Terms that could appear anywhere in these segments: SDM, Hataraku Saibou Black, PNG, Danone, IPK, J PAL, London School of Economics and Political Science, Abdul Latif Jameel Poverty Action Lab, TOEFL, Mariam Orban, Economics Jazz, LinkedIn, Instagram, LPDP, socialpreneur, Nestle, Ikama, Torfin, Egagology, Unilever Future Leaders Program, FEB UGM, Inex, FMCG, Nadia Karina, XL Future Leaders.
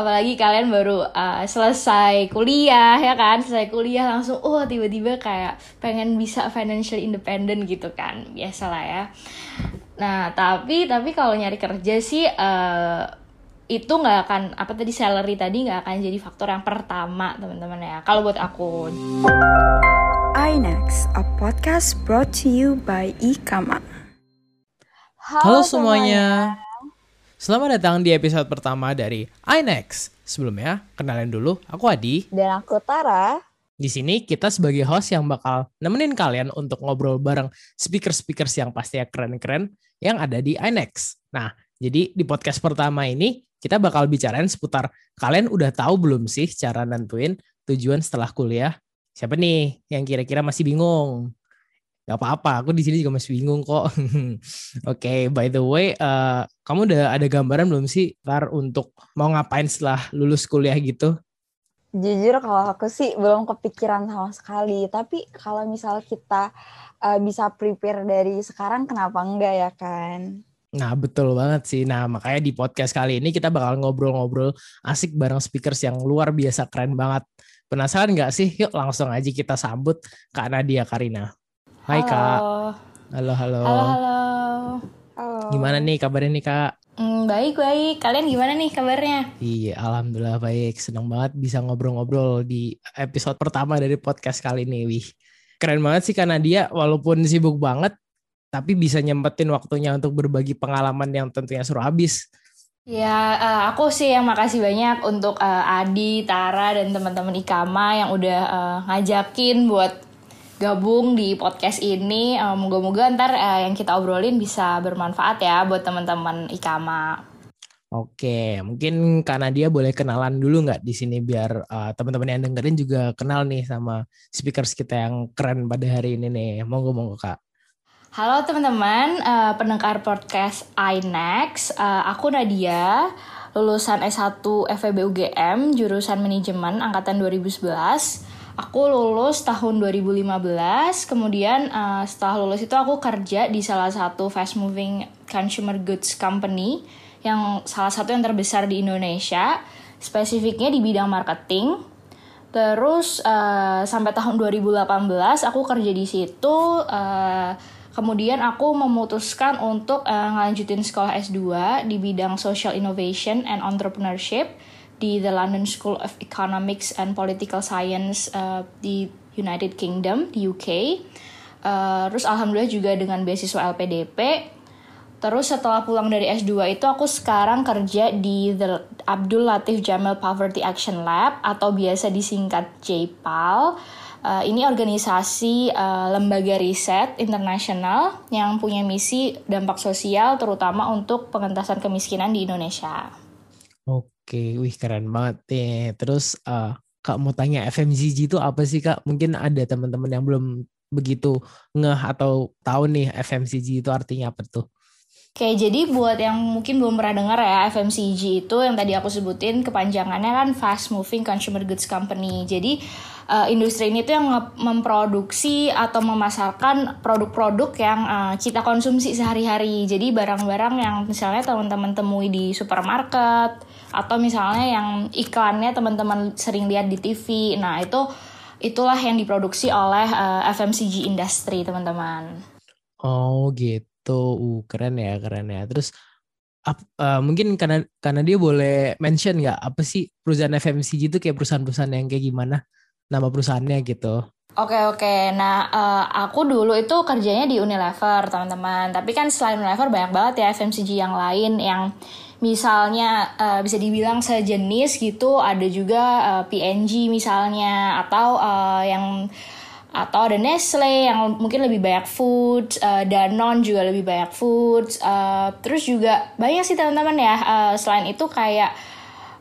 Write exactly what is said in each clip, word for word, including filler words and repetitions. apalagi kalian baru uh, selesai kuliah ya kan, selesai kuliah langsung oh tiba-tiba kayak pengen bisa financial independent gitu kan, biasalah ya. Nah tapi tapi kalau nyari kerja sih uh, itu nggak akan apa tadi salary tadi nggak akan jadi faktor yang pertama teman-teman ya kalau buat aku. Inex, a podcast brought to you by Ikama. Halo, Halo semuanya. semuanya. Selamat datang di episode pertama dari Inex. Sebelumnya, kenalin dulu, aku Adi. Dan aku Tara. Di sini kita sebagai host yang bakal nemenin kalian untuk ngobrol bareng speaker-speakers yang pastinya keren-keren yang ada di Inex. Nah, jadi di podcast pertama ini kita bakal bicarain seputar kalian udah tahu belum sih cara nentuin tujuan setelah kuliah? Siapa nih yang kira-kira masih bingung? Gak apa-apa, aku di sini juga masih bingung kok. Oke, okay, by the way, uh, kamu udah ada gambaran belum sih, Tar, untuk mau ngapain setelah lulus kuliah gitu? Jujur kalau aku sih belum kepikiran sama sekali. Tapi kalau misal kita uh, bisa prepare dari sekarang, kenapa enggak ya kan? Nah, betul banget sih. Nah, makanya di podcast kali ini kita bakal ngobrol-ngobrol asik bareng speakers yang luar biasa keren banget. Penasaran gak sih? Yuk langsung aja kita sambut Kak Nadia Karina. Hai halo. Kak, halo halo. Halo halo. Halo. Gimana nih kabarnya nih Kak? Mm, baik baik. Kalian gimana nih kabarnya? Iya, alhamdulillah baik. Senang banget bisa ngobrol-ngobrol di episode pertama dari podcast kali ini. Wih, keren banget sih Kak Nadia. Walaupun sibuk banget, tapi bisa nyempetin waktunya untuk berbagi pengalaman yang tentunya suruh habis. Ya, uh, aku sih yang makasih banyak untuk uh, Adi, Tara, dan teman-teman Ikama yang udah uh, ngajakin buat gabung di podcast ini. Uh, moga-moga ntar uh, yang kita obrolin bisa bermanfaat ya buat teman-teman Ikama. Oke, mungkin Kak Nadia boleh kenalan dulu nggak di sini biar uh, teman-teman yang dengerin juga kenal nih sama speakers kita yang keren pada hari ini nih. Monggo-monggo Kak. Halo teman-teman, uh, pendengar podcast Inex. Uh, aku Nadia, lulusan S satu F E B U G M, jurusan manajemen angkatan dua ribu sebelas. Aku lulus tahun dua ribu lima belas, kemudian uh, setelah lulus itu aku kerja di salah satu fast moving consumer goods company, yang salah satu yang terbesar di Indonesia, spesifiknya di bidang marketing. Terus uh, sampai tahun dua ribu delapan belas aku kerja di situ, uh, kemudian aku memutuskan untuk uh, ngelanjutin sekolah S dua di bidang social innovation and entrepreneurship, di The London School of Economics and Political Science uh, di United Kingdom, di U K. Uh, terus alhamdulillah juga dengan beasiswa L P D P. Terus setelah pulang dari S dua itu aku sekarang kerja di The Abdul Latif Jameel Poverty Action Lab atau biasa disingkat J PAL. Uh, ini organisasi uh, lembaga riset internasional yang punya misi dampak sosial terutama untuk pengentasan kemiskinan di Indonesia. Oke. Oke, wih keren banget nih. Terus uh, Kak mau tanya F M C G itu apa sih Kak? Mungkin ada teman-teman yang belum begitu ngeh atau tahu nih F M C G itu artinya apa tuh? Oke, jadi buat yang mungkin belum pernah dengar ya, F M C G itu yang tadi aku sebutin kepanjangannya kan Fast Moving Consumer Goods Company. Jadi uh, industri ini tuh yang memproduksi atau memasarkan produk-produk yang uh, kita konsumsi sehari-hari. Jadi barang-barang yang misalnya teman-teman temui di supermarket, atau misalnya yang iklannya teman-teman sering lihat di T V. Nah, itu itulah yang diproduksi oleh uh, F M C G industry, teman-teman. Oh, gitu. Uh, keren ya, keren ya. Terus uh, uh, mungkin karena karena dia boleh mention enggak apa sih perusahaan F M C G itu kayak perusahaan-perusahaan yang kayak gimana? Nama perusahaannya gitu. Oke okay, oke, okay. Nah uh, aku dulu itu kerjanya di Unilever teman-teman. Tapi kan selain Unilever banyak banget ya F M C G yang lain yang misalnya uh, bisa dibilang sejenis gitu. Ada juga uh, P N G misalnya atau uh, yang atau ada Nestle yang mungkin lebih banyak food, uh, Danone juga lebih banyak food. Uh, terus juga banyak sih teman-teman ya. Uh, selain itu kayak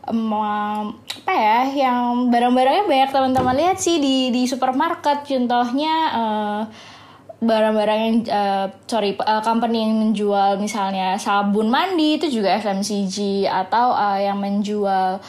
Um, apa ya yang barang-barangnya banyak teman-teman lihat sih di di supermarket contohnya uh, barang-barang yang uh, sorry uh, company yang menjual misalnya sabun mandi itu juga F M C G atau uh, yang menjual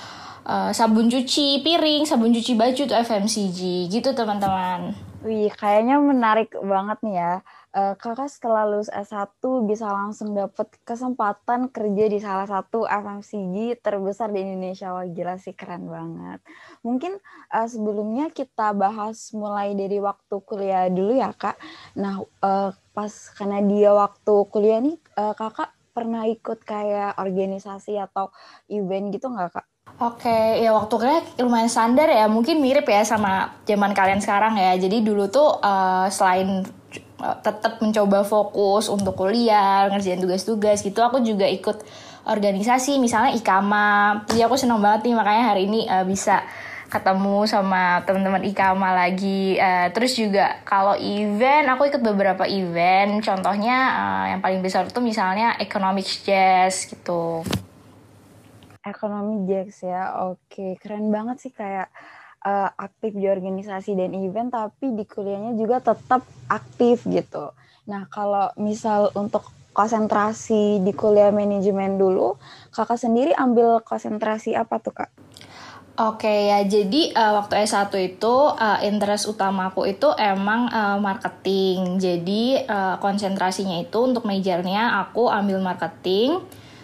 uh, sabun cuci piring, sabun cuci baju itu F M C G gitu teman-teman. Wih kayaknya menarik banget nih ya uh, kakak setelah lulus S satu bisa langsung dapat kesempatan kerja di salah satu F M C G terbesar di Indonesia. Wah gila sih, keren banget. Mungkin uh, sebelumnya kita bahas mulai dari waktu kuliah dulu ya kak. Nah uh, pas karena dia waktu kuliah nih uh, kakak pernah ikut kayak organisasi atau event gitu nggak kak? Oke, okay, ya waktu kuliah lumayan standar ya, mungkin mirip ya sama zaman kalian sekarang ya. Jadi dulu tuh uh, selain uh, tetap mencoba fokus untuk kuliah, ngerjain tugas-tugas gitu, aku juga ikut organisasi, misalnya Ikama. Jadi aku senang banget nih, makanya hari ini uh, bisa ketemu sama teman-teman Ikama lagi. Uh, terus juga kalau event, aku ikut beberapa event, contohnya uh, yang paling besar tuh misalnya Economics Jazz gitu. Ekonomi Jazz ya, oke, keren banget sih kayak uh, aktif di organisasi dan event tapi di kuliahnya juga tetap aktif gitu. Nah kalau misal untuk konsentrasi di kuliah manajemen dulu, kakak sendiri ambil konsentrasi apa tuh kak? Oke ya, jadi uh, waktu S satu itu uh, interest utamaku itu emang uh, marketing. Jadi uh, konsentrasinya itu untuk majornya aku ambil marketing.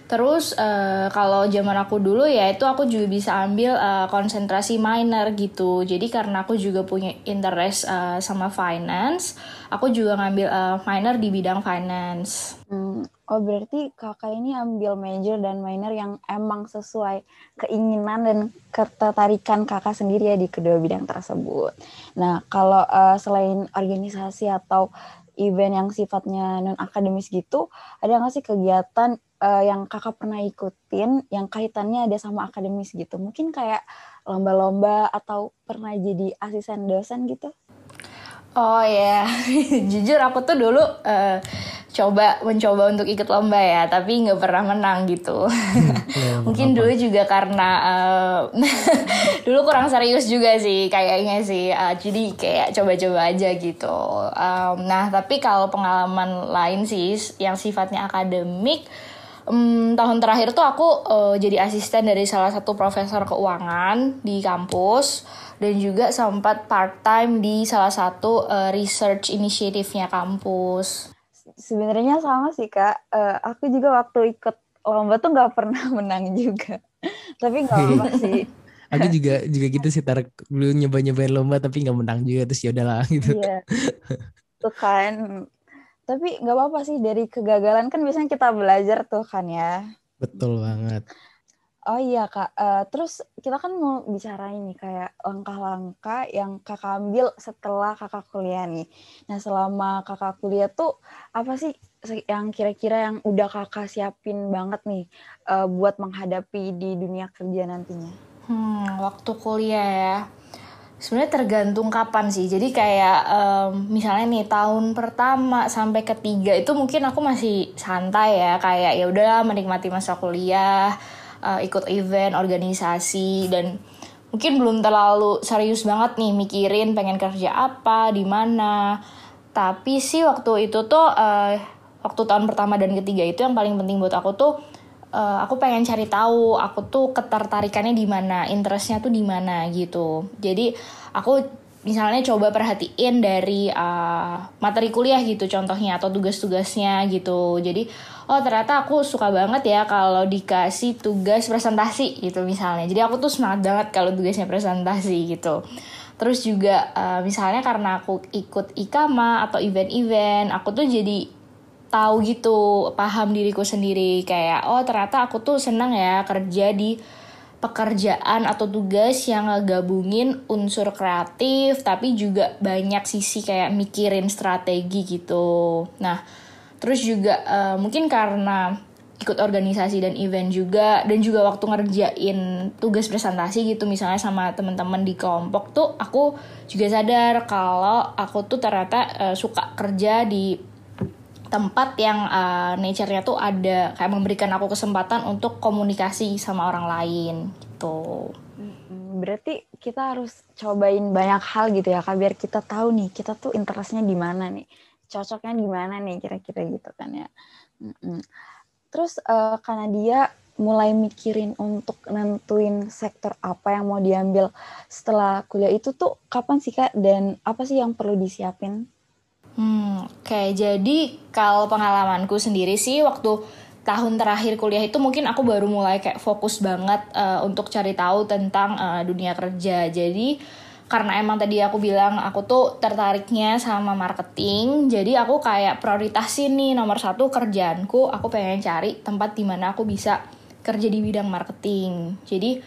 Terus uh, kalau zaman aku dulu ya itu aku juga bisa ambil uh, konsentrasi minor gitu. Jadi karena aku juga punya interest uh, sama finance, aku juga ngambil uh, minor di bidang finance. Hmm. Oh berarti kakak ini ambil major dan minor yang emang sesuai keinginan dan ketertarikan kakak sendiri ya di kedua bidang tersebut. Nah kalau uh, selain organisasi atau event yang sifatnya non-akademis gitu, ada nggak sih kegiatan uh, yang kakak pernah ikutin yang kaitannya ada sama akademis gitu? Mungkin kayak lomba-lomba atau pernah jadi asisten dosen gitu? Oh ya, yeah. Jujur aku tuh dulu uh, coba mencoba untuk ikut lomba ya, tapi nggak pernah menang gitu. Hmm, mungkin apa? Dulu juga karena uh, dulu kurang serius juga sih kayaknya sih, uh, jadi kayak coba-coba aja gitu. Um, nah tapi kalau pengalaman lain sih yang sifatnya akademik, um, tahun terakhir tuh aku uh, jadi asisten dari salah satu profesor keuangan di kampus. Dan juga sempat part-time di salah satu uh, research initiative-nya kampus. Sebenarnya sama sih, Kak. Uh, aku juga waktu ikut lomba tuh nggak pernah menang juga. Tapi nggak apa-apa sih. Aku juga juga gitu sih, Tarik. Dulu nyoba-nyobain lomba tapi nggak menang juga. Terus yaudahlah gitu. Iya, tuh kan. Tapi nggak apa-apa sih, dari kegagalan kan biasanya kita belajar tuh kan ya. Betul banget. Oh iya kak, uh, terus kita kan mau bicara ini kayak langkah-langkah yang kakak ambil setelah kakak kuliah nih. Nah selama kakak kuliah tuh apa sih yang kira-kira yang udah kakak siapin banget nih uh, buat menghadapi di dunia kerja nantinya? Hmm, waktu kuliah ya. Sebenarnya tergantung kapan sih. Jadi kayak um, misalnya nih tahun pertama sampai ketiga itu mungkin aku masih santai ya, kayak ya udah menikmati masa kuliah. Uh, ikut event, organisasi, dan mungkin belum terlalu serius banget nih mikirin pengen kerja apa, di mana. Tapi sih waktu itu tuh, uh, waktu tahun pertama dan ketiga itu yang paling penting buat aku tuh, uh, aku pengen cari tahu aku tuh ketertarikannya di mana, interestnya tuh di mana gitu. Jadi aku misalnya coba perhatiin dari uh, materi kuliah gitu contohnya, atau tugas-tugasnya gitu. Jadi oh ternyata aku suka banget ya kalau dikasih tugas presentasi gitu misalnya. Jadi aku tuh semangat banget kalau tugasnya presentasi gitu. Terus juga uh, misalnya karena aku ikut Ikama atau event-event, aku tuh jadi tahu gitu, paham diriku sendiri. Kayak oh ternyata aku tuh senang ya kerja di pekerjaan atau tugas yang ngegabungin unsur kreatif tapi juga banyak sisi kayak mikirin strategi gitu. Nah terus juga uh, mungkin karena ikut organisasi dan event juga, dan juga waktu ngerjain tugas presentasi gitu misalnya sama teman-teman di kelompok tuh, aku juga sadar kalau aku tuh ternyata uh, suka kerja di tempat yang uh, nature-nya tuh ada, kayak memberikan aku kesempatan untuk komunikasi sama orang lain gitu. Berarti kita harus cobain banyak hal gitu ya kak, biar kita tahu nih kita tuh interestnya di mana nih, cocoknya di mana nih kira-kira gitu kan ya. Mm-mm. Terus uh, karena dia mulai mikirin untuk nentuin sektor apa yang mau diambil setelah kuliah itu tuh kapan sih kak, dan apa sih yang perlu disiapin? Hmm, Oke, jadi kalau pengalamanku sendiri sih waktu tahun terakhir kuliah itu mungkin aku baru mulai kayak fokus banget uh, untuk cari tahu tentang uh, dunia kerja. Jadi karena emang tadi aku bilang aku tuh tertariknya sama marketing, jadi aku kayak prioritasin nih nomor satu kerjaanku, aku pengen cari tempat di mana aku bisa kerja di bidang marketing. Jadi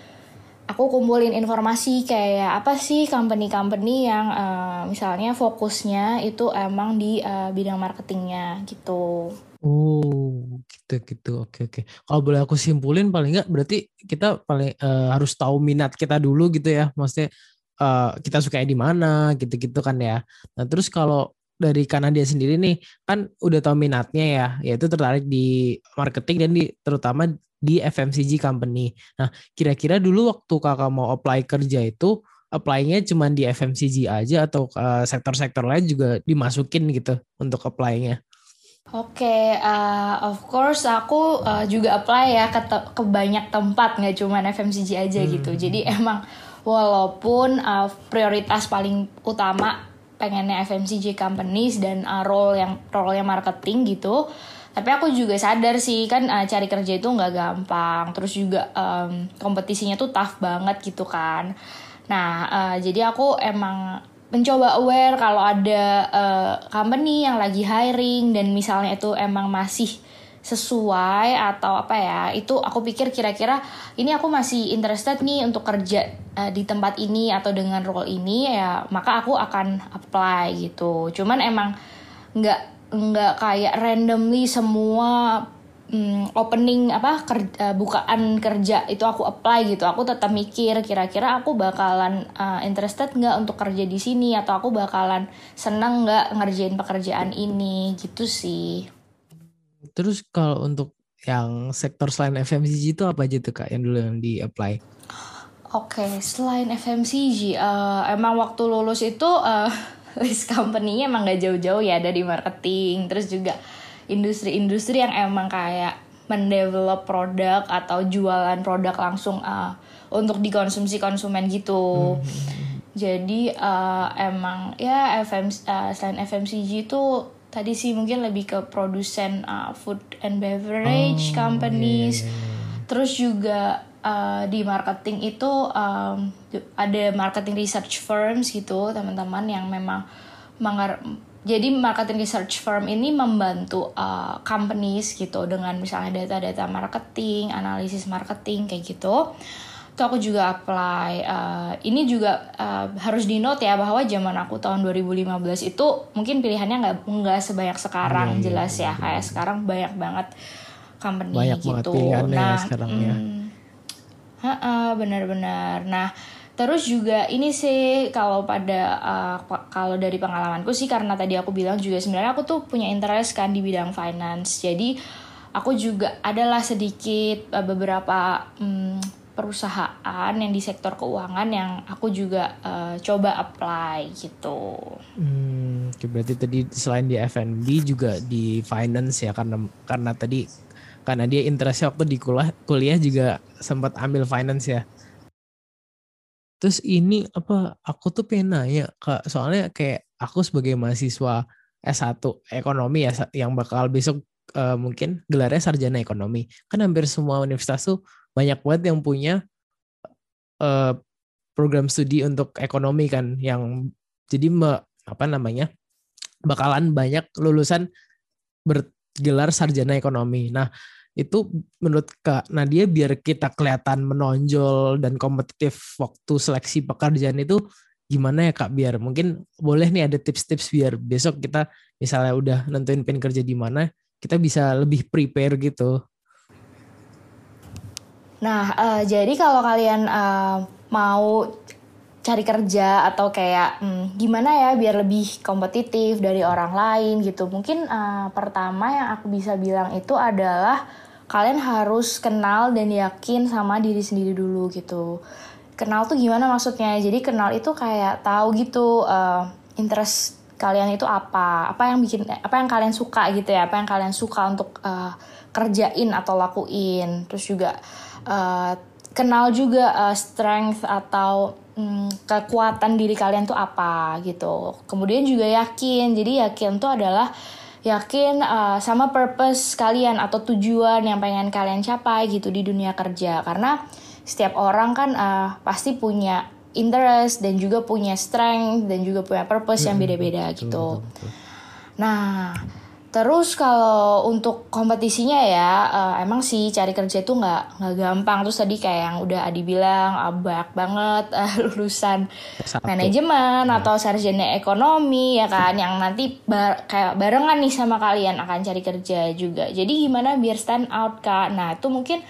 aku kumpulin informasi kayak apa sih company-company yang uh, misalnya fokusnya itu emang di uh, bidang marketingnya gitu. Oh, gitu-gitu. Oke, oke. Kalau boleh aku simpulin paling enggak berarti kita paling uh, harus tahu minat kita dulu gitu ya. Maksudnya uh, kita sukanya di mana, gitu-gitu kan ya. Nah, terus kalau dari Kanadia sendiri nih, kan udah tahu minatnya ya, yaitu tertarik di marketing dan di terutama di F M C G company. Nah, kira-kira dulu waktu Kakak mau apply kerja itu apply-nya cuma di F M C G aja atau uh, sektor-sektor lain juga dimasukin gitu untuk apply-nya? Oke, okay, uh, of course aku uh, juga apply ya ke, te- ke banyak tempat, nggak cuma F M C G aja hmm. gitu. Jadi emang walaupun uh, prioritas paling utama pengennya F M C G companies dan uh, role yang role-nya marketing gitu. Tapi aku juga sadar sih kan uh, cari kerja itu nggak gampang. Terus juga um, kompetisinya tuh tough banget gitu kan. Nah, uh, jadi aku emang mencoba aware kalau ada uh, company yang lagi hiring dan misalnya itu emang masih sesuai atau apa ya, itu aku pikir kira-kira ini aku masih interested nih untuk kerja uh, di tempat ini atau dengan role ini ya, maka aku akan apply gitu. Cuman emang nggak nggak kayak randomly semua um, opening apa kerja, bukaan kerja itu aku apply gitu. Aku tetap mikir kira-kira aku bakalan uh, interested nggak untuk kerja di sini, atau aku bakalan seneng nggak ngerjain pekerjaan ini gitu sih. Terus kalau untuk yang sektor selain F M C G itu apa aja tuh Kak yang dulu yang di-apply? Oke, okay, selain F M C G, uh, emang waktu lulus itu uh, list company-nya emang gak jauh-jauh ya, dari marketing. Terus juga industri-industri yang emang kayak mendevelop produk atau jualan produk langsung uh, untuk dikonsumsi konsumen gitu. Hmm. Jadi uh, emang ya F M, uh, selain F M C G itu tadi sih mungkin lebih ke produsen uh, food and beverage oh, companies. Yeah, yeah. Terus juga uh, di marketing itu um, ada marketing research firms gitu, teman-teman yang memang mengar- jadi marketing research firm ini membantu uh, companies gitu dengan misalnya data-data marketing, analisis marketing kayak gitu. Itu aku juga apply. Uh, ini juga uh, harus di note ya bahwa zaman aku tahun dua ribu lima belas itu mungkin pilihannya nggak nggak sebanyak sekarang, hmm, jelas ya, kayak sekarang banyak banget company banyak gitu. Banyak banget pilihannya nah, sekarang ya. Hmm, benar-benar. Nah terus juga ini sih kalau pada uh, kalau dari pengalamanku sih, karena tadi aku bilang juga sebenarnya aku tuh punya interest kan di bidang finance. Jadi aku juga adalah sedikit uh, beberapa um, perusahaan yang di sektor keuangan yang aku juga uh, coba apply gitu. Hmm, berarti tadi selain di F and B juga di finance ya, karena karena tadi karena dia interestnya waktu di kuliah, kuliah juga sempat ambil finance ya. Terus ini apa? Aku tuh pengen nanya Kak, soalnya kayak aku sebagai mahasiswa S satu ekonomi ya yang bakal besok uh, mungkin gelarnya sarjana ekonomi. Kan hampir semua universitas tuh banyak banget yang punya uh, program studi untuk ekonomi kan, yang jadi me, apa namanya bakalan banyak lulusan bergelar sarjana ekonomi. Nah itu menurut Kak Nadia biar kita kelihatan menonjol dan kompetitif waktu seleksi pekerjaan itu gimana ya Kak, biar mungkin boleh nih ada tips-tips biar besok kita misalnya udah nentuin pin kerja di mana kita bisa lebih prepare gitu. Nah, uh, jadi kalau kalian uh, mau cari kerja atau kayak hmm, gimana ya biar lebih kompetitif dari orang lain gitu, mungkin uh, pertama yang aku bisa bilang itu adalah kalian harus kenal dan yakin sama diri sendiri dulu gitu. Kenal tuh gimana maksudnya? Jadi kenal itu kayak tahu gitu uh, interest kalian itu apa, apa yang bikin, apa yang kalian suka gitu ya, apa yang kalian suka untuk uh, kerjain atau lakuin. Terus juga Uh, kenal juga uh, strength atau hmm, kekuatan diri kalian tuh apa gitu. Kemudian juga yakin. Jadi yakin tuh adalah yakin uh, sama purpose kalian atau tujuan yang pengen kalian capai gitu di dunia kerja. Karena setiap orang kan uh, pasti punya interest dan juga punya strength dan juga punya purpose hmm, yang beda-beda betul, gitu. Betul, betul. Nah, terus kalau untuk kompetisinya ya, uh, emang sih cari kerja itu nggak nggak gampang. Terus tadi kayak yang udah Adi bilang, uh, banyak banget uh, lulusan Satu. manajemen ya. Atau sarjana ekonomi ya kan, yang nanti bar- kayak barengan nih sama kalian akan cari kerja juga. Jadi gimana biar stand out, Kak? Nah, itu mungkin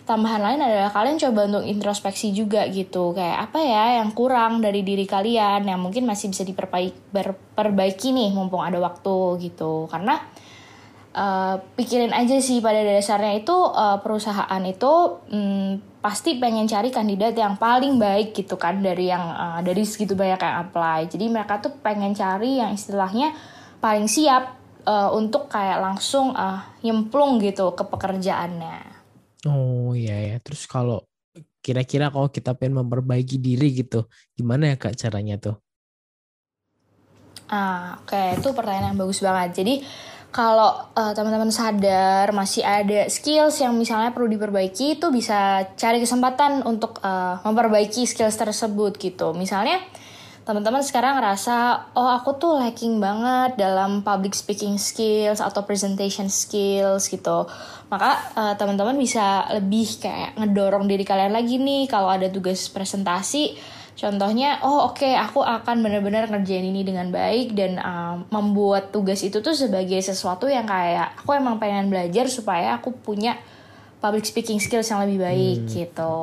tambahan lain adalah kalian coba untuk introspeksi juga gitu. Kayak apa ya yang kurang dari diri kalian yang mungkin masih bisa diperbaiki berperbaiki nih mumpung ada waktu gitu. Karena uh, pikirin aja sih pada dasarnya itu uh, perusahaan itu um, pasti pengen cari kandidat yang paling baik gitu kan. Dari yang uh, dari segitu banyak yang apply. Jadi mereka tuh pengen cari yang istilahnya paling siap uh, untuk kayak langsung uh, nyemplung gitu ke pekerjaannya. Oh iya ya, terus kalau kira-kira kalau kita pengen memperbaiki diri gitu, gimana ya Kak caranya tuh? Ah, oke, okay. Itu pertanyaan yang bagus banget. Jadi kalau uh, teman-teman sadar masih ada skills yang misalnya perlu diperbaiki, itu bisa cari kesempatan untuk uh, memperbaiki skills tersebut gitu. Misalnya teman-teman sekarang ngerasa, oh aku tuh lacking banget dalam public speaking skills atau presentation skills gitu. Maka uh, teman-teman bisa lebih kayak ngedorong diri kalian lagi nih kalau ada tugas presentasi. Contohnya, oh oke okay, aku akan benar-benar ngerjain ini dengan baik dan uh, membuat tugas itu tuh sebagai sesuatu yang kayak aku emang pengen belajar supaya aku punya public speaking skills yang lebih baik hmm. gitu.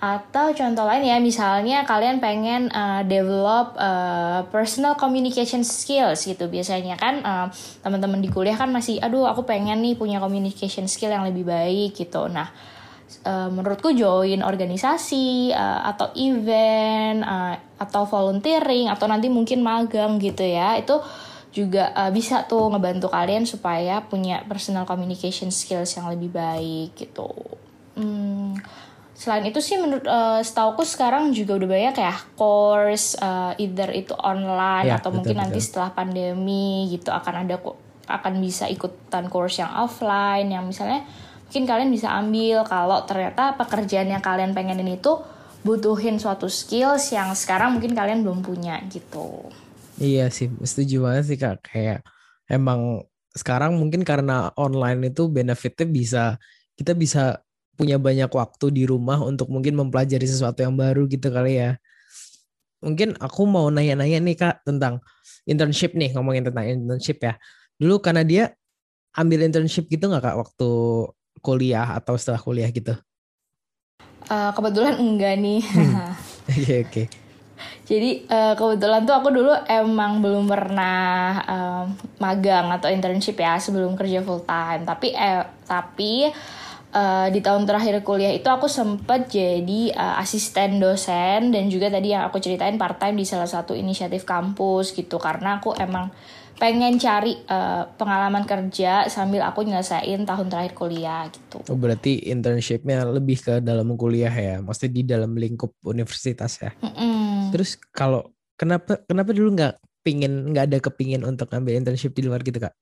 Atau contoh lain ya, misalnya kalian pengen uh, develop uh, personal communication skills gitu. Biasanya kan uh, teman-teman di kuliah kan masih, aduh aku pengen nih punya communication skill yang lebih baik gitu. Nah, uh, menurutku join organisasi uh, atau event uh, atau volunteering atau nanti mungkin magang gitu ya. Itu juga uh, bisa tuh ngebantu kalian supaya punya personal communication skills yang lebih baik gitu. Hmm... Selain itu sih menurut uh, setauku sekarang juga udah banyak ya course uh, either itu online ya, atau betul, mungkin betul. Nanti setelah pandemi gitu akan ada akan bisa ikutan course yang offline yang misalnya mungkin kalian bisa ambil kalau ternyata pekerjaan yang kalian pengenin itu butuhin suatu skills yang sekarang mungkin kalian belum punya gitu. Iya sih, setuju banget sih Kak, kayak emang sekarang mungkin karena online itu benefitnya bisa kita bisa punya banyak waktu di rumah untuk mungkin mempelajari sesuatu yang baru gitu kali ya. Mungkin aku mau nanya-nanya nih Kak tentang internship nih, ngomongin tentang internship ya. Dulu karena dia ambil internship gitu nggak Kak waktu kuliah atau setelah kuliah gitu? Uh, kebetulan enggak nih. Oke hmm. oke. Okay, okay. Jadi uh, kebetulan tuh aku dulu emang belum pernah uh, magang atau internship ya sebelum kerja full time. Tapi eh, tapi Uh, di tahun terakhir kuliah itu aku sempat jadi uh, asisten dosen dan juga tadi yang aku ceritain part time di salah satu inisiatif kampus gitu karena aku emang pengen cari uh, pengalaman kerja sambil aku nyelesain tahun terakhir kuliah gitu. Oh, berarti internshipnya lebih ke dalam kuliah ya, maksudnya di dalam lingkup universitas ya. Mm-mm. Terus kalau kenapa kenapa dulu nggak pingin nggak ada kepingin untuk ngambil internship di luar gitu Kak?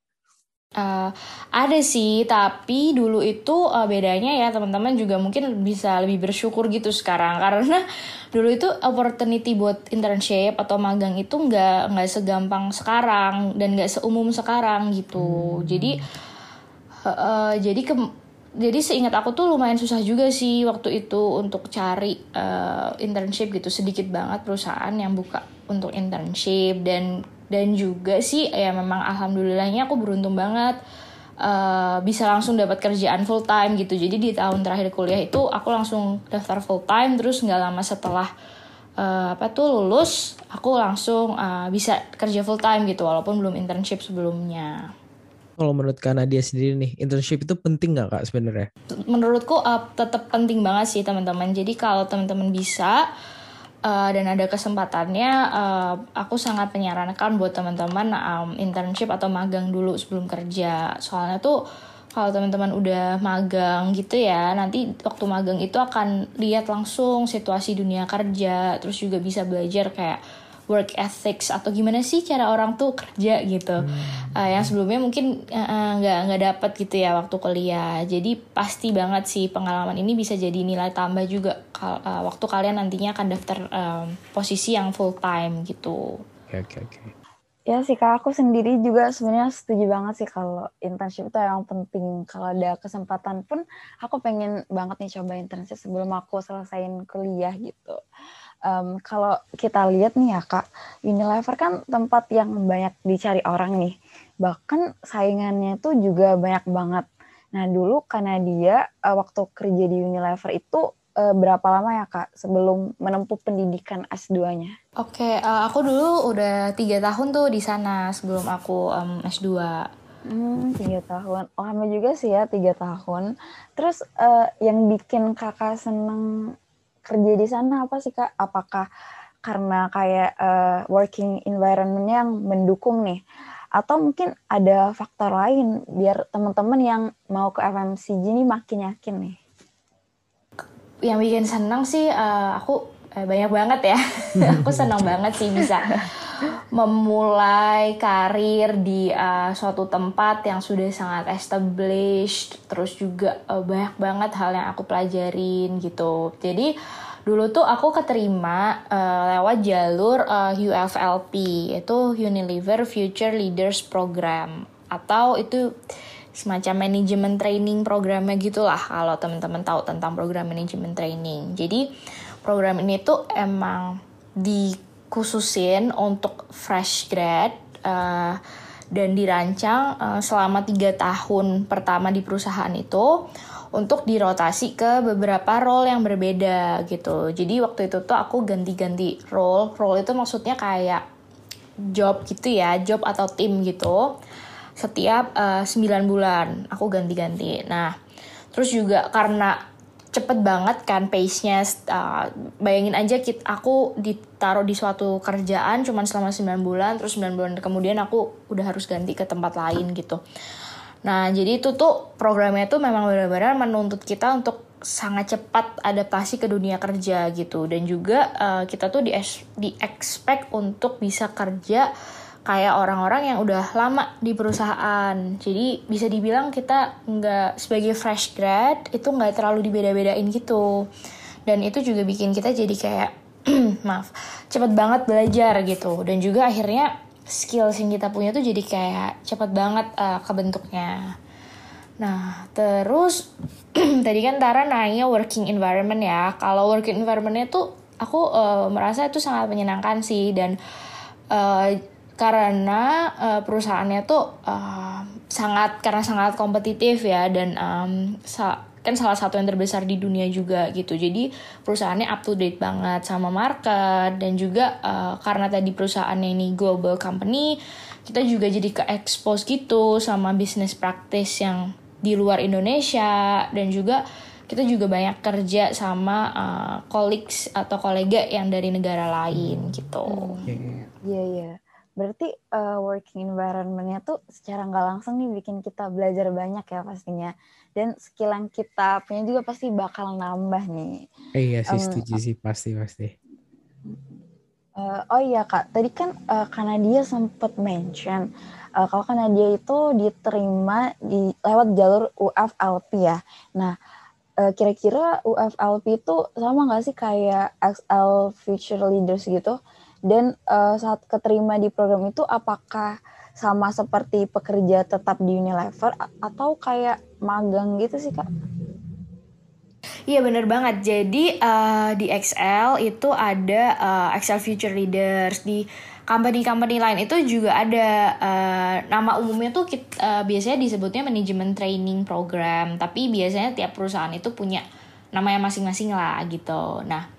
Uh, ada sih, tapi dulu itu uh, bedanya ya teman-teman juga mungkin bisa lebih bersyukur gitu sekarang karena dulu itu opportunity buat internship atau magang itu nggak nggak segampang sekarang dan nggak seumum sekarang gitu. Hmm. Jadi uh, uh, jadi ke Jadi seingat aku tuh lumayan susah juga sih waktu itu untuk cari uh, internship gitu. Sedikit banget perusahaan yang buka untuk internship dan dan juga sih ya memang alhamdulillahnya aku beruntung banget uh, bisa langsung dapat kerjaan full time gitu. Jadi di tahun terakhir kuliah itu aku langsung daftar full time terus nggak lama setelah uh, apa tuh lulus aku langsung uh, bisa kerja full time gitu walaupun belum internship sebelumnya. Kalau menurut Kak Nadia sendiri nih, internship itu penting nggak Kak sebenarnya? Menurutku uh, tetap penting banget sih teman-teman. Jadi kalau teman-teman bisa uh, dan ada kesempatannya, uh, aku sangat menyarankan buat teman-teman um, internship atau magang dulu sebelum kerja. Soalnya tuh kalau teman-teman udah magang gitu ya, nanti waktu magang itu akan lihat langsung situasi dunia kerja, terus juga bisa belajar kayak work ethics atau gimana sih cara orang tuh kerja gitu, hmm. uh, yang sebelumnya mungkin uh, nggak nggak dapat gitu ya waktu kuliah. Jadi pasti banget sih pengalaman ini bisa jadi nilai tambah juga kal- uh, waktu kalian nantinya akan daftar um, posisi yang full time gitu. Oke oke oke. Ya sih Kak, aku sendiri juga sebenarnya setuju banget sih kalau internship itu yang penting. Kalau ada kesempatan pun aku pengen banget nih coba internship sebelum aku selesain kuliah gitu. Um, kalau kita lihat nih ya Kak, Unilever kan tempat yang banyak dicari orang nih. Bahkan saingannya itu juga banyak banget. Nah dulu karena dia uh, waktu kerja di Unilever itu uh, berapa lama ya Kak sebelum menempuh pendidikan S dua-nya? Oke, okay, uh, aku dulu udah tiga tahun tuh di sana sebelum aku um, S dua. Hmm, tiga tahun. Oh, lama juga sih ya tiga tahun. Terus uh, yang bikin Kakak seneng kerja di sana apa sih Kak? Apakah karena kayak uh, working environment-nya yang mendukung nih? Atau mungkin ada faktor lain biar teman-teman yang mau ke F M C G ini makin yakin nih? Yang bikin senang sih uh, aku eh, banyak banget ya. Aku senang banget sih bisa memulai karir di uh, suatu tempat yang sudah sangat established, terus juga uh, banyak banget hal yang aku pelajarin gitu. Jadi dulu tuh aku keterima uh, lewat jalur uh, U F L P, itu Unilever Future Leaders Program, atau itu semacam manajemen training programnya gitulah kalau teman-teman tahu tentang program manajemen training. Jadi program ini tuh emang di khususin untuk fresh grad uh, dan dirancang uh, selama tiga tahun pertama di perusahaan itu untuk dirotasi ke beberapa role yang berbeda gitu. Jadi waktu itu tuh aku ganti-ganti role. Role itu maksudnya kayak job gitu ya, job atau tim gitu. Setiap uh, sembilan bulan aku ganti-ganti. Nah, terus juga karena cepet banget kan pace-nya, uh, bayangin aja kita, aku ditaruh di suatu kerjaan cuman selama sembilan bulan, terus sembilan bulan kemudian aku udah harus ganti ke tempat lain gitu. Nah jadi itu tuh programnya tuh memang benar-benar menuntut kita untuk sangat cepat adaptasi ke dunia kerja gitu. Dan juga uh, kita tuh di, di expect untuk bisa kerja kayak orang-orang yang udah lama di perusahaan. Jadi bisa dibilang kita nggak, sebagai fresh grad itu nggak terlalu dibeda-bedain gitu. Dan itu juga bikin kita jadi kayak maaf, cepet banget belajar gitu. Dan juga akhirnya skills yang kita punya tuh jadi kayak cepet banget uh, kebentuknya. Nah terus tadi kan Tara nanya working environment ya. Kalau working environment-nya tuh aku uh, merasa itu sangat menyenangkan sih. Dan uh, karena uh, perusahaannya tuh uh, sangat karena sangat kompetitif ya, dan um, sa- kan salah satu yang terbesar di dunia juga gitu. Jadi perusahaannya up to date banget sama market, dan juga uh, karena tadi perusahaannya ini global company, kita juga jadi ke-expose gitu sama business practice yang di luar Indonesia, dan juga kita juga banyak kerja sama uh, colleagues atau kolega yang dari negara lain gitu. Iya yeah, iya. Yeah. Berarti uh, working environment-nya tuh secara nggak langsung nih bikin kita belajar banyak ya pastinya. Dan skill yang kita punya juga pasti bakal nambah nih. Iya sih, um, setuju sih, pasti-pasti. Uh, oh iya Kak, tadi kan uh, karena dia sempat mention, uh, kalau karena dia itu diterima di, lewat jalur U F L P ya. Nah, uh, kira-kira U F L P itu sama nggak sih kayak X L Future Leaders gitu? Dan uh, saat keterima di program itu apakah sama seperti pekerja tetap di Unilever atau kayak magang gitu sih Kak? Iya benar banget. Jadi uh, di X L itu ada uh, X L Future Leaders. Di company-company lain itu juga ada uh, nama umumnya tuh kita, uh, biasanya disebutnya manajemen training program. Tapi biasanya tiap perusahaan itu punya namanya masing-masing lah gitu. Nah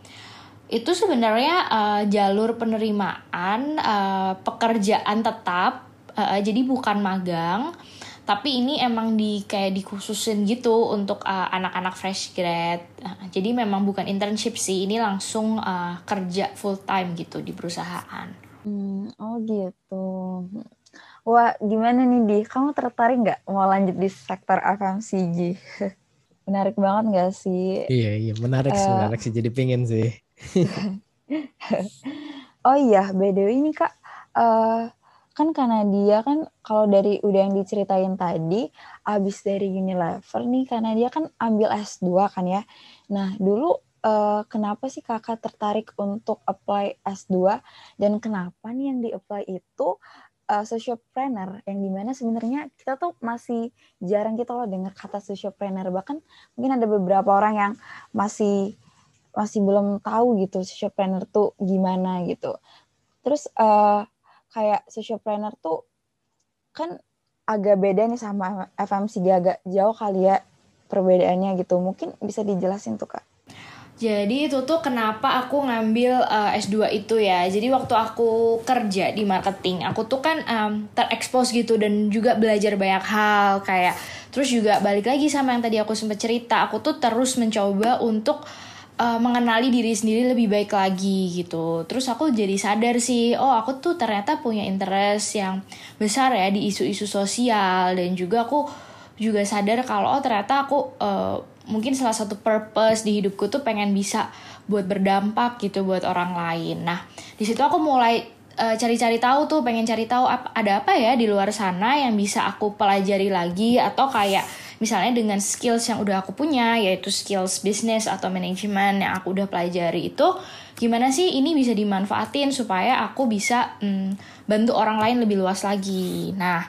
itu sebenarnya uh, jalur penerimaan uh, pekerjaan tetap, uh, jadi bukan magang, tapi ini emang di kayak dikhususin gitu untuk uh, anak-anak fresh grad. Uh, jadi memang bukan internship sih, ini langsung uh, kerja full time gitu di perusahaan. Hmm, oh gitu. Wah, gimana nih, Di? Kamu tertarik nggak mau lanjut di sektor F M C G? Menarik banget nggak sih? Iya, iya. Menarik sih. Uh, menarik sih. Jadi pengen sih. Oh iya, by the way ini, Kak. Uh, kan karena dia kan kalau dari udah yang diceritain tadi, abis dari Unilever nih, karena dia kan ambil S dua kan ya. Nah, dulu uh, kenapa sih kakak tertarik untuk apply S dua? Dan kenapa nih yang di-apply itu uh, socialpreneur? Yang dimana sebenarnya kita tuh masih jarang kita loh dengar kata socialpreneur. Bahkan mungkin ada beberapa orang yang masih masih belum tahu gitu socialpreneur tuh gimana gitu. Terus uh, kayak socialpreneur tuh kan agak beda nih sama F M C G, agak jauh kali ya perbedaannya gitu. Mungkin bisa dijelasin tuh, Kak. Jadi itu tuh kenapa aku ngambil uh, S dua itu ya. Jadi waktu aku kerja di marketing, aku tuh kan um, terekspos gitu dan juga belajar banyak hal kayak. Terus juga balik lagi sama yang tadi aku sempat cerita, aku tuh terus mencoba untuk Uh, mengenali diri sendiri lebih baik lagi gitu. Terus aku jadi sadar sih, oh aku tuh ternyata punya interest yang besar ya di isu-isu sosial. Dan juga aku juga sadar kalau oh, ternyata aku uh, mungkin salah satu purpose di hidupku tuh pengen bisa buat berdampak gitu buat orang lain. Nah di situ aku mulai uh, cari-cari tahu tuh, pengen cari tahu apa, ada apa ya di luar sana yang bisa aku pelajari lagi, atau kayak misalnya dengan skills yang udah aku punya, yaitu skills bisnis atau manajemen yang aku udah pelajari itu, gimana sih ini bisa dimanfaatin supaya aku bisa mm, bantu orang lain lebih luas lagi. Nah,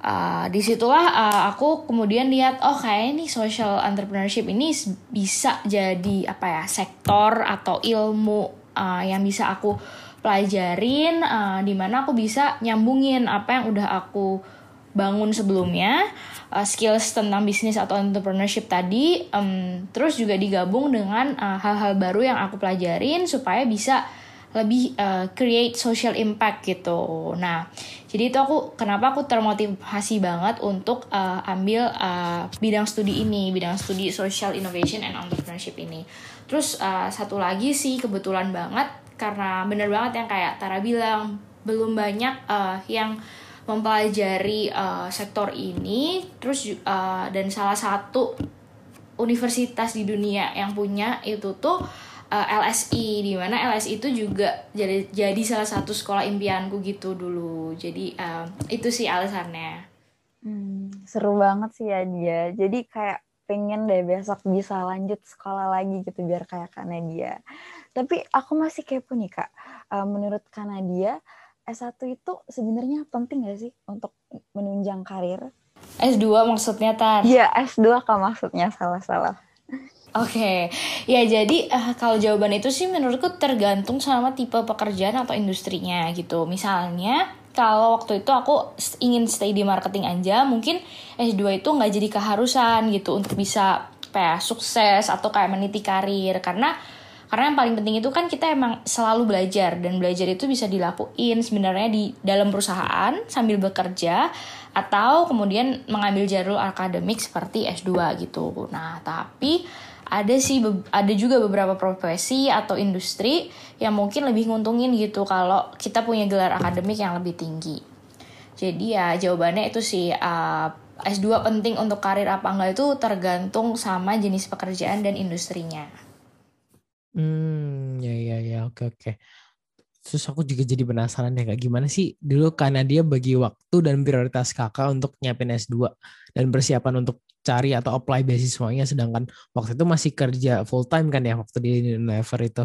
uh, disitulah uh, aku kemudian lihat, oh kayaknya nih social entrepreneurship ini bisa jadi apa ya, sektor atau ilmu uh, yang bisa aku pelajarin, uh, dimana aku bisa nyambungin apa yang udah aku bangun sebelumnya, uh, skills tentang bisnis atau entrepreneurship tadi, um, terus juga digabung dengan uh, hal-hal baru yang aku pelajarin supaya bisa lebih uh, create social impact gitu. Nah, jadi itu aku kenapa aku termotivasi banget untuk uh, ambil uh, bidang studi ini, bidang studi social innovation and entrepreneurship ini. Terus uh, satu lagi sih kebetulan banget karena bener banget yang kayak Tara bilang, belum banyak uh, yang mempelajari uh, sektor ini. Terus uh, dan salah satu universitas di dunia yang punya itu tuh uh, L S I, di mana L S I itu juga jadi jadi salah satu sekolah impianku gitu dulu. Jadi uh, itu sih alasannya. Hmm, seru banget sih ya dia. Jadi kayak pengen deh besok bisa lanjut sekolah lagi gitu biar kayak Kak Nadia. Tapi aku masih kepo nih, Kak. Uh, menurut Kak Nadia, S satu itu sebenarnya penting gak sih untuk menunjang karir? S dua maksudnya, Tan? Iya, S dua Kak maksudnya, salah-salah. Oke, okay. Ya jadi uh, kalau jawaban itu sih menurutku tergantung sama tipe pekerjaan atau industrinya gitu. Misalnya, kalau waktu itu aku ingin stay di marketing aja, mungkin S dua itu gak jadi keharusan gitu untuk bisa apa ya, sukses atau kayak meniti karir. Karena Karena yang paling penting itu kan kita emang selalu belajar, dan belajar itu bisa dilakuin sebenarnya di dalam perusahaan sambil bekerja atau kemudian mengambil jalur akademik seperti S dua gitu. Nah, tapi ada sih ada juga beberapa profesi atau industri yang mungkin lebih nguntungin gitu kalau kita punya gelar akademik yang lebih tinggi. Jadi ya jawabannya itu sih uh, S dua penting untuk karir apa enggak itu tergantung sama jenis pekerjaan dan industrinya. Hmm, ya ya ya, oke oke. Terus aku juga jadi penasaran ya, Kak, gimana sih dulu karena dia bagi waktu dan prioritas kakak untuk nyiapin S dua dan persiapan untuk cari atau apply beasiswanya, sedangkan waktu itu masih kerja full time kan ya waktu di Unilever itu.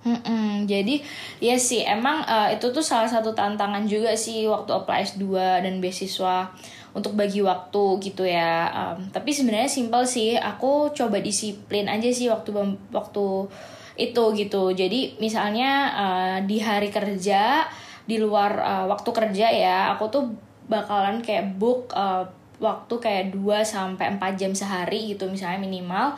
Mm-mm, jadi ya sih emang uh, itu tuh salah satu tantangan juga sih waktu apply S dua dan beasiswa untuk bagi waktu gitu ya. Um, tapi sebenarnya simpel sih, aku coba disiplin aja sih waktu waktu itu gitu. Jadi misalnya uh, di hari kerja, di luar uh, waktu kerja ya, aku tuh bakalan kayak book uh, waktu kayak dua sampai empat jam sehari gitu misalnya minimal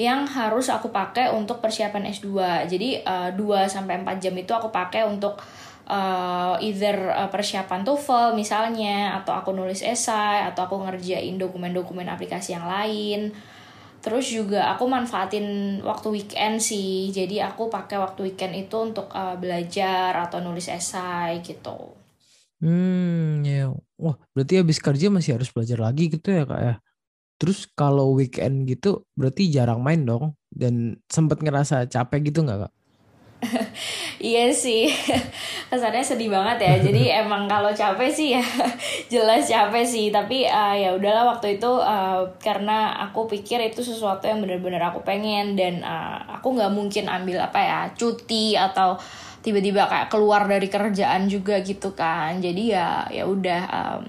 yang harus aku pakai untuk persiapan S dua. Jadi uh, dua sampai empat jam itu aku pakai untuk Uh, either uh, persiapan TOEFL misalnya, atau aku nulis esai, atau aku ngerjain dokumen-dokumen aplikasi yang lain. Terus juga aku manfaatin waktu weekend sih. Jadi aku pakai waktu weekend itu untuk uh, belajar atau nulis esai gitu. Hmm, ya. Wah, berarti habis kerja masih harus belajar lagi gitu ya, Kak ya. Terus kalau weekend gitu berarti jarang main dong, dan sempat ngerasa capek gitu nggak, Kak? Iya sih, kesannya sedih banget ya. Jadi emang kalau capek sih ya jelas capek sih. Tapi uh, ya udahlah waktu itu uh, karena aku pikir itu sesuatu yang benar-benar aku pengen, dan uh, aku nggak mungkin ambil apa ya cuti atau tiba-tiba kayak keluar dari kerjaan juga gitu kan. Jadi ya ya udah um,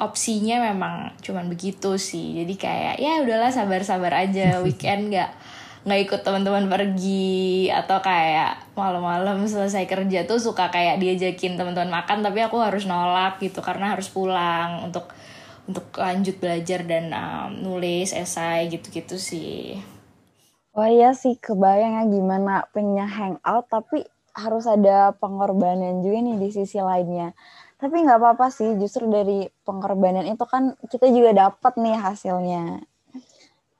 opsinya memang cuman begitu sih. Jadi kayak ya udahlah sabar-sabar aja weekend nggak. nggak ikut teman-teman pergi, atau kayak malam-malam selesai kerja tuh suka kayak diajakin teman-teman makan tapi aku harus nolak gitu karena harus pulang untuk untuk lanjut belajar dan um, nulis esai gitu-gitu sih. Wah iya sih, kebayangnya gimana pengen hangout tapi harus ada pengorbanan juga nih di sisi lainnya. Tapi nggak apa-apa sih, justru dari pengorbanan itu kan kita juga dapat nih hasilnya.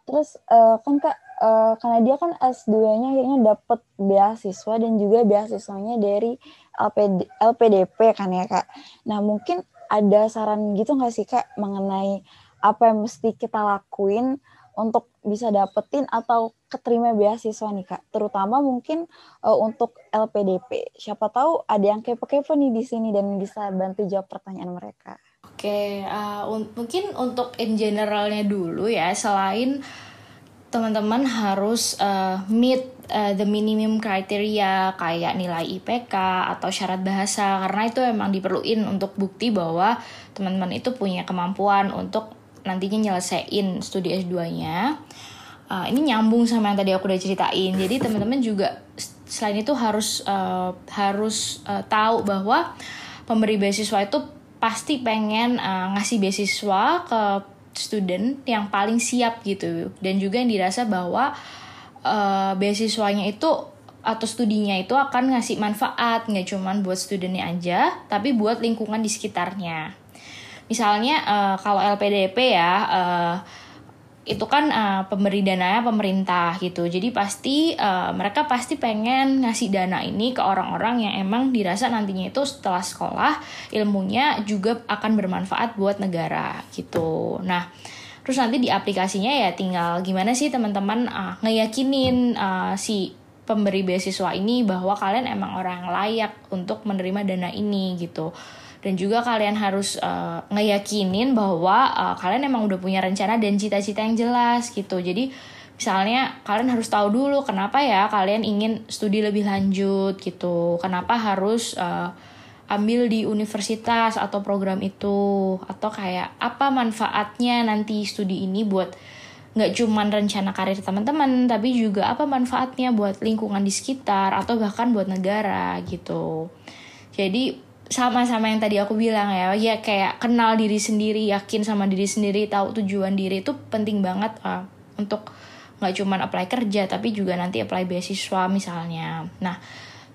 Terus uh, kan Kak, Uh, karena dia kan S dua-nya akhirnya dapat beasiswa dan juga beasiswanya dari L P D, L P D P kan ya Kak. Nah mungkin ada saran gitu nggak sih Kak mengenai apa yang mesti kita lakuin untuk bisa dapetin atau keterima beasiswa nih Kak. Terutama mungkin uh, untuk L P D P. Siapa tahu ada yang kepo-kepo nih di sini dan bisa bantu jawab pertanyaan mereka. Oke, okay, uh, un- mungkin untuk in generalnya dulu ya, selain teman-teman harus uh, meet uh, the minimum criteria kayak nilai I P K atau syarat bahasa, karena itu emang diperluin untuk bukti bahwa teman-teman itu punya kemampuan untuk nantinya nyelesain studi S dua-nya. Uh, ini nyambung sama yang tadi aku udah ceritain. Jadi teman-teman juga selain itu harus uh, harus uh, tahu bahwa pemberi beasiswa itu pasti pengen uh, ngasih beasiswa ke student yang paling siap gitu, dan juga yang dirasa bahwa uh, beasiswanya itu atau studinya itu akan ngasih manfaat nggak cuman buat studentnya aja tapi buat lingkungan di sekitarnya. Misalnya uh, kalau L P D P ya uh, itu kan uh, pemberi dananya pemerintah gitu, jadi pasti uh, mereka pasti pengen ngasih dana ini ke orang-orang yang emang dirasa nantinya itu setelah sekolah ilmunya juga akan bermanfaat buat negara gitu. Nah terus nanti di aplikasinya ya tinggal gimana sih teman-teman uh, ngeyakinin uh, si pemberi beasiswa ini bahwa kalian emang orang layak untuk menerima dana ini gitu. Dan juga kalian harus uh, ngeyakinin bahwa uh, kalian emang udah punya rencana dan cita-cita yang jelas gitu. Jadi misalnya kalian harus tahu dulu kenapa ya kalian ingin studi lebih lanjut gitu. Kenapa harus uh, ambil di universitas atau program itu. Atau kayak apa manfaatnya nanti studi ini buat gak cuman rencana karir teman-teman. Tapi juga apa manfaatnya buat lingkungan di sekitar atau bahkan buat negara gitu. Jadi sama-sama yang tadi aku bilang ya, ya kayak kenal diri sendiri, yakin sama diri sendiri, tahu tujuan diri itu penting banget uh, untuk nggak cuma apply kerja tapi juga nanti apply beasiswa misalnya. Nah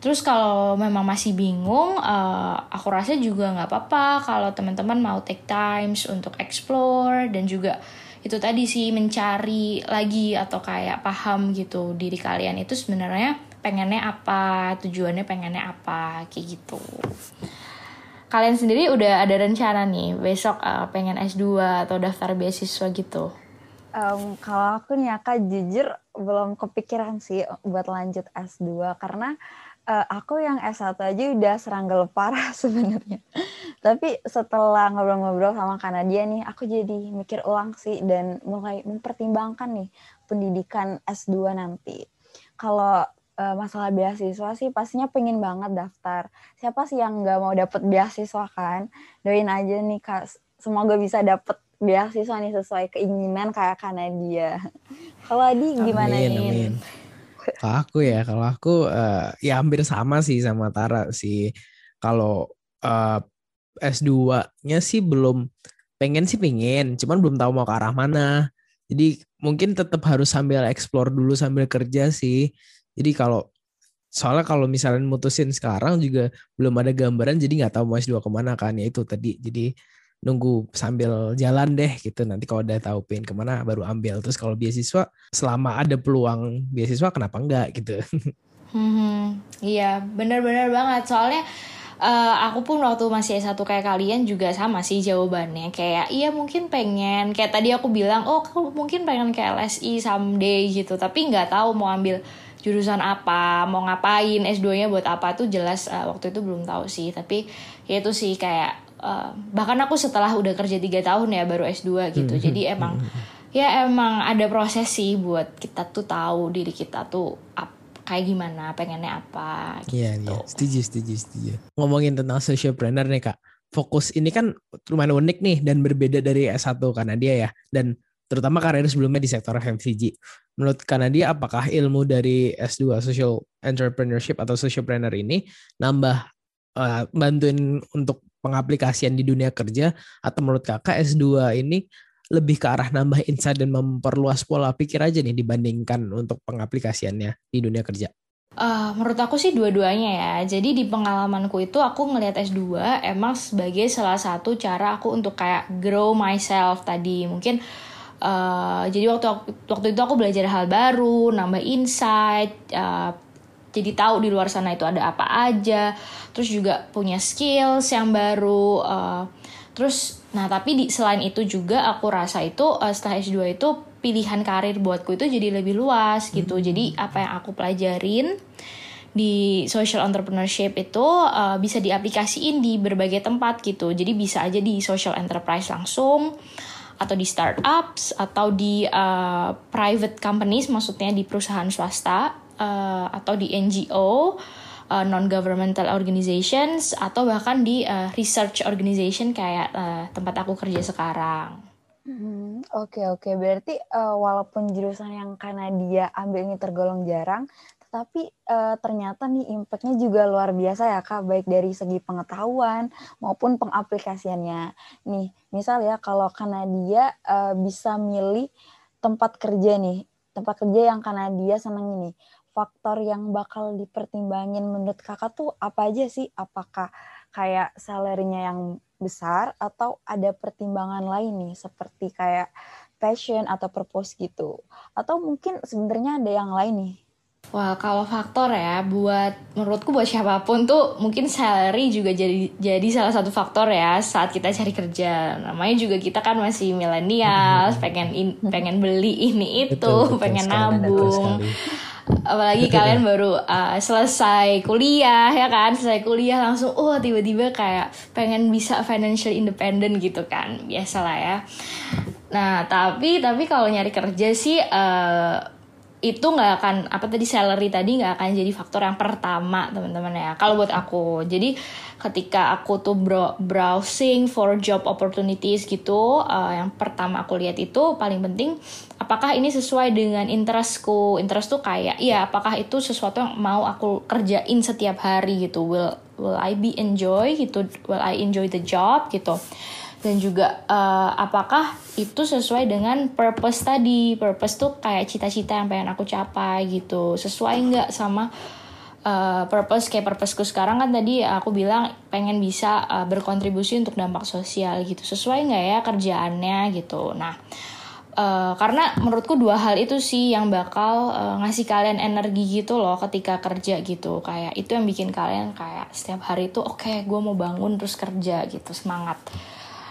terus kalau memang masih bingung, uh, aku rasa juga nggak apa-apa kalau teman-teman mau take times untuk explore dan juga itu tadi sih mencari lagi atau kayak paham gitu diri kalian itu sebenarnya pengennya apa, tujuannya pengennya apa kayak gitu. Kalian sendiri udah ada rencana nih besok uh, pengen S dua atau daftar beasiswa gitu? Um, kalau aku nih Kak, jujur belum kepikiran sih buat lanjut S dua. Karena uh, aku yang S satu aja udah seranggal parah sebenarnya. Tapi setelah ngobrol-ngobrol sama Kak Nadia nih, aku jadi mikir ulang sih dan mulai mempertimbangkan nih pendidikan S dua nanti. Kalau masalah beasiswa sih pastinya pengen banget daftar. Siapa sih yang nggak mau dapet beasiswa kan? Doain aja nih Kak, semoga bisa dapet beasiswa nih sesuai keinginan kayak Kak Nadia. Kalau Adi gimana amin, nih? Amin. Kalau aku ya, kalau aku uh, ya hampir sama sih sama Tara sih. Kalau uh, S dua-nya sih belum pengen sih pengen, cuman belum tahu mau ke arah mana. Jadi mungkin tetap harus sambil explore dulu sambil kerja sih. Jadi kalau soalnya kalau misalnya mutusin sekarang juga belum ada gambaran, jadi nggak tahu mau S dua kemana kan, ya itu tadi. Jadi nunggu sambil jalan deh gitu, nanti kalau udah tahu pin kemana baru ambil. Terus kalau beasiswa selama ada peluang beasiswa kenapa enggak gitu. Hmm, iya benar-benar banget, soalnya Uh, aku pun waktu masih S satu kayak kalian juga sama sih jawabannya. Kayak iya mungkin pengen, kayak tadi aku bilang, oh aku mungkin pengen ke L S I someday gitu, tapi gak tahu mau ambil jurusan apa, mau ngapain, S dua nya buat apa tuh jelas uh, waktu itu belum tahu sih. Tapi ya itu sih kayak uh, bahkan aku setelah udah kerja tiga tahun ya baru S dua gitu. Jadi emang ya emang ada proses sih buat kita tuh tahu diri kita tuh apa, kayak gimana, pengennya apa gitu. Iya, iya. Setuju, setuju, setuju. Ngomongin tentang socialpreneur nih Kak. Fokus ini kan lumayan unik nih dan berbeda dari S satu Kak Nadia ya. Dan terutama karir sebelumnya di sektor F M C G. Menurut Kak Nadia, apakah ilmu dari S dua social entrepreneurship atau socialpreneur ini nambah uh, bantuin untuk pengaplikasian di dunia kerja, atau menurut Kakak S dua ini lebih ke arah nambah insight dan memperluas pola pikir aja nih dibandingkan untuk pengaplikasiannya di dunia kerja? Uh, menurut aku sih dua-duanya ya. Jadi di pengalamanku itu aku ngelihat S dua emang sebagai salah satu cara aku untuk kayak grow myself tadi. Mungkin uh, jadi waktu aku, waktu itu aku belajar hal baru, nambah insight, uh, jadi tahu di luar sana itu ada apa aja. Terus juga punya skills yang baru. Uh, Terus, nah tapi di, selain itu juga aku rasa itu uh, setelah S dua itu pilihan karir buatku itu jadi lebih luas gitu. Mm-hmm. Jadi apa yang aku pelajarin di social entrepreneurship itu uh, bisa diaplikasiin di berbagai tempat gitu. Jadi bisa aja di social enterprise langsung, atau di startups, atau di uh, private companies, maksudnya di perusahaan swasta, uh, atau di N G O, Uh, non-governmental organizations, atau bahkan di uh, research organization kayak uh, tempat aku kerja sekarang. Oke hmm, oke okay, okay. Berarti uh, walaupun jurusan yang karena dia ambil ini tergolong jarang, tetapi uh, ternyata nih impact-nya juga luar biasa ya Kak, baik dari segi pengetahuan maupun pengaplikasiannya. Nih misal ya kalau karena dia uh, bisa milih tempat kerja nih, tempat kerja yang karena dia seneng ini, faktor yang bakal dipertimbangin menurut kakak tuh apa aja sih? Apakah kayak salarinya yang besar atau ada pertimbangan lain nih seperti kayak passion atau purpose gitu? Atau mungkin sebenarnya ada yang lain nih? Wah, kalau faktor ya buat menurutku buat siapapun tuh mungkin salary juga jadi jadi salah satu faktor ya saat kita cari kerja. Namanya juga kita kan masih milenial, mm-hmm. pengen in, pengen beli ini itu, betul, betul pengen sekali, nabung. Apalagi kalian baru uh, selesai kuliah ya kan, selesai kuliah langsung oh tiba-tiba kayak pengen bisa financial independent gitu kan, biasalah ya. Nah tapi tapi kalau nyari kerja sih uh, itu nggak akan apa tadi salary tadi nggak akan jadi faktor yang pertama teman-teman ya kalau buat aku. Jadi ketika aku tuh browsing for job opportunities gitu, uh, yang pertama aku lihat itu paling penting apakah ini sesuai dengan interestku. Interest tuh kayak ya apakah itu sesuatu yang mau aku kerjain setiap hari gitu, will will I be enjoy gitu, will I enjoy the job gitu. Dan juga uh, apakah itu sesuai dengan purpose tadi. Purpose tuh kayak cita-cita yang pengen aku capai gitu. Sesuai nggak sama uh, purpose, kayak purposeku sekarang kan tadi aku bilang pengen bisa uh, berkontribusi untuk dampak sosial gitu. Sesuai nggak ya kerjaannya gitu. Nah uh, karena menurutku dua hal itu sih yang bakal uh, ngasih kalian energi gitu loh ketika kerja gitu. Kayak itu yang bikin kalian kayak setiap hari tuh oke okay, gue mau bangun terus kerja gitu, semangat.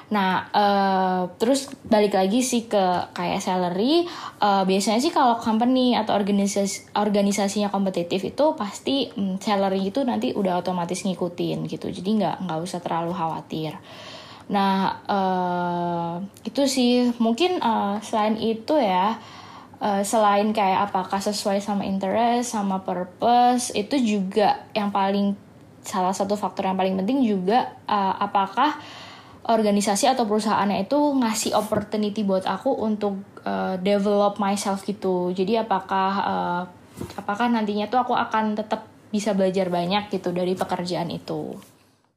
Nah, uh, terus balik lagi sih ke kayak salary. Uh, biasanya sih kalau company atau organisasi organisasinya kompetitif itu pasti um, salary itu nanti udah otomatis ngikutin gitu. Jadi nggak nggak usah terlalu khawatir. Nah, uh, itu sih mungkin uh, selain itu ya, uh, selain kayak apakah sesuai sama interest, sama purpose, itu juga yang paling salah satu faktor yang paling penting juga uh, apakah organisasi atau perusahaannya itu ngasih opportunity buat aku untuk uh, develop myself gitu. Jadi apakah uh, apakah nantinya tuh aku akan tetap bisa belajar banyak gitu dari pekerjaan itu.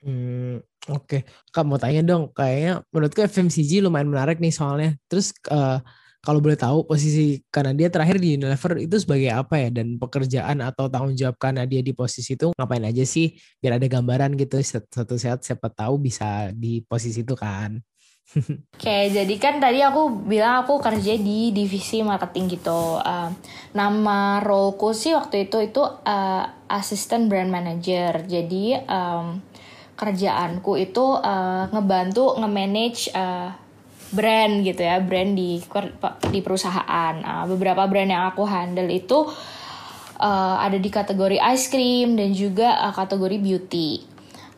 Hmm, Oke, okay. Kak mau tanya dong, kayaknya menurutku F M C G lumayan menarik nih soalnya. Terus uh, kalau boleh tahu posisi Kanadia terakhir di Unilever itu sebagai apa ya? Dan pekerjaan atau tanggung jawab Kanadia di posisi itu ngapain aja sih? Biar ada gambaran gitu, satu saat siapa tahu bisa di posisi itu kan. Oke, jadi kan tadi aku bilang aku kerja di divisi marketing gitu. Uh, nama roleku sih waktu itu itu uh, assistant brand manager. Jadi um, kerjaanku itu uh, ngebantu nge-manage uh, brand gitu ya, brand di di perusahaan. Uh, beberapa brand yang aku handle itu uh, ada di kategori ice cream dan juga uh, kategori beauty.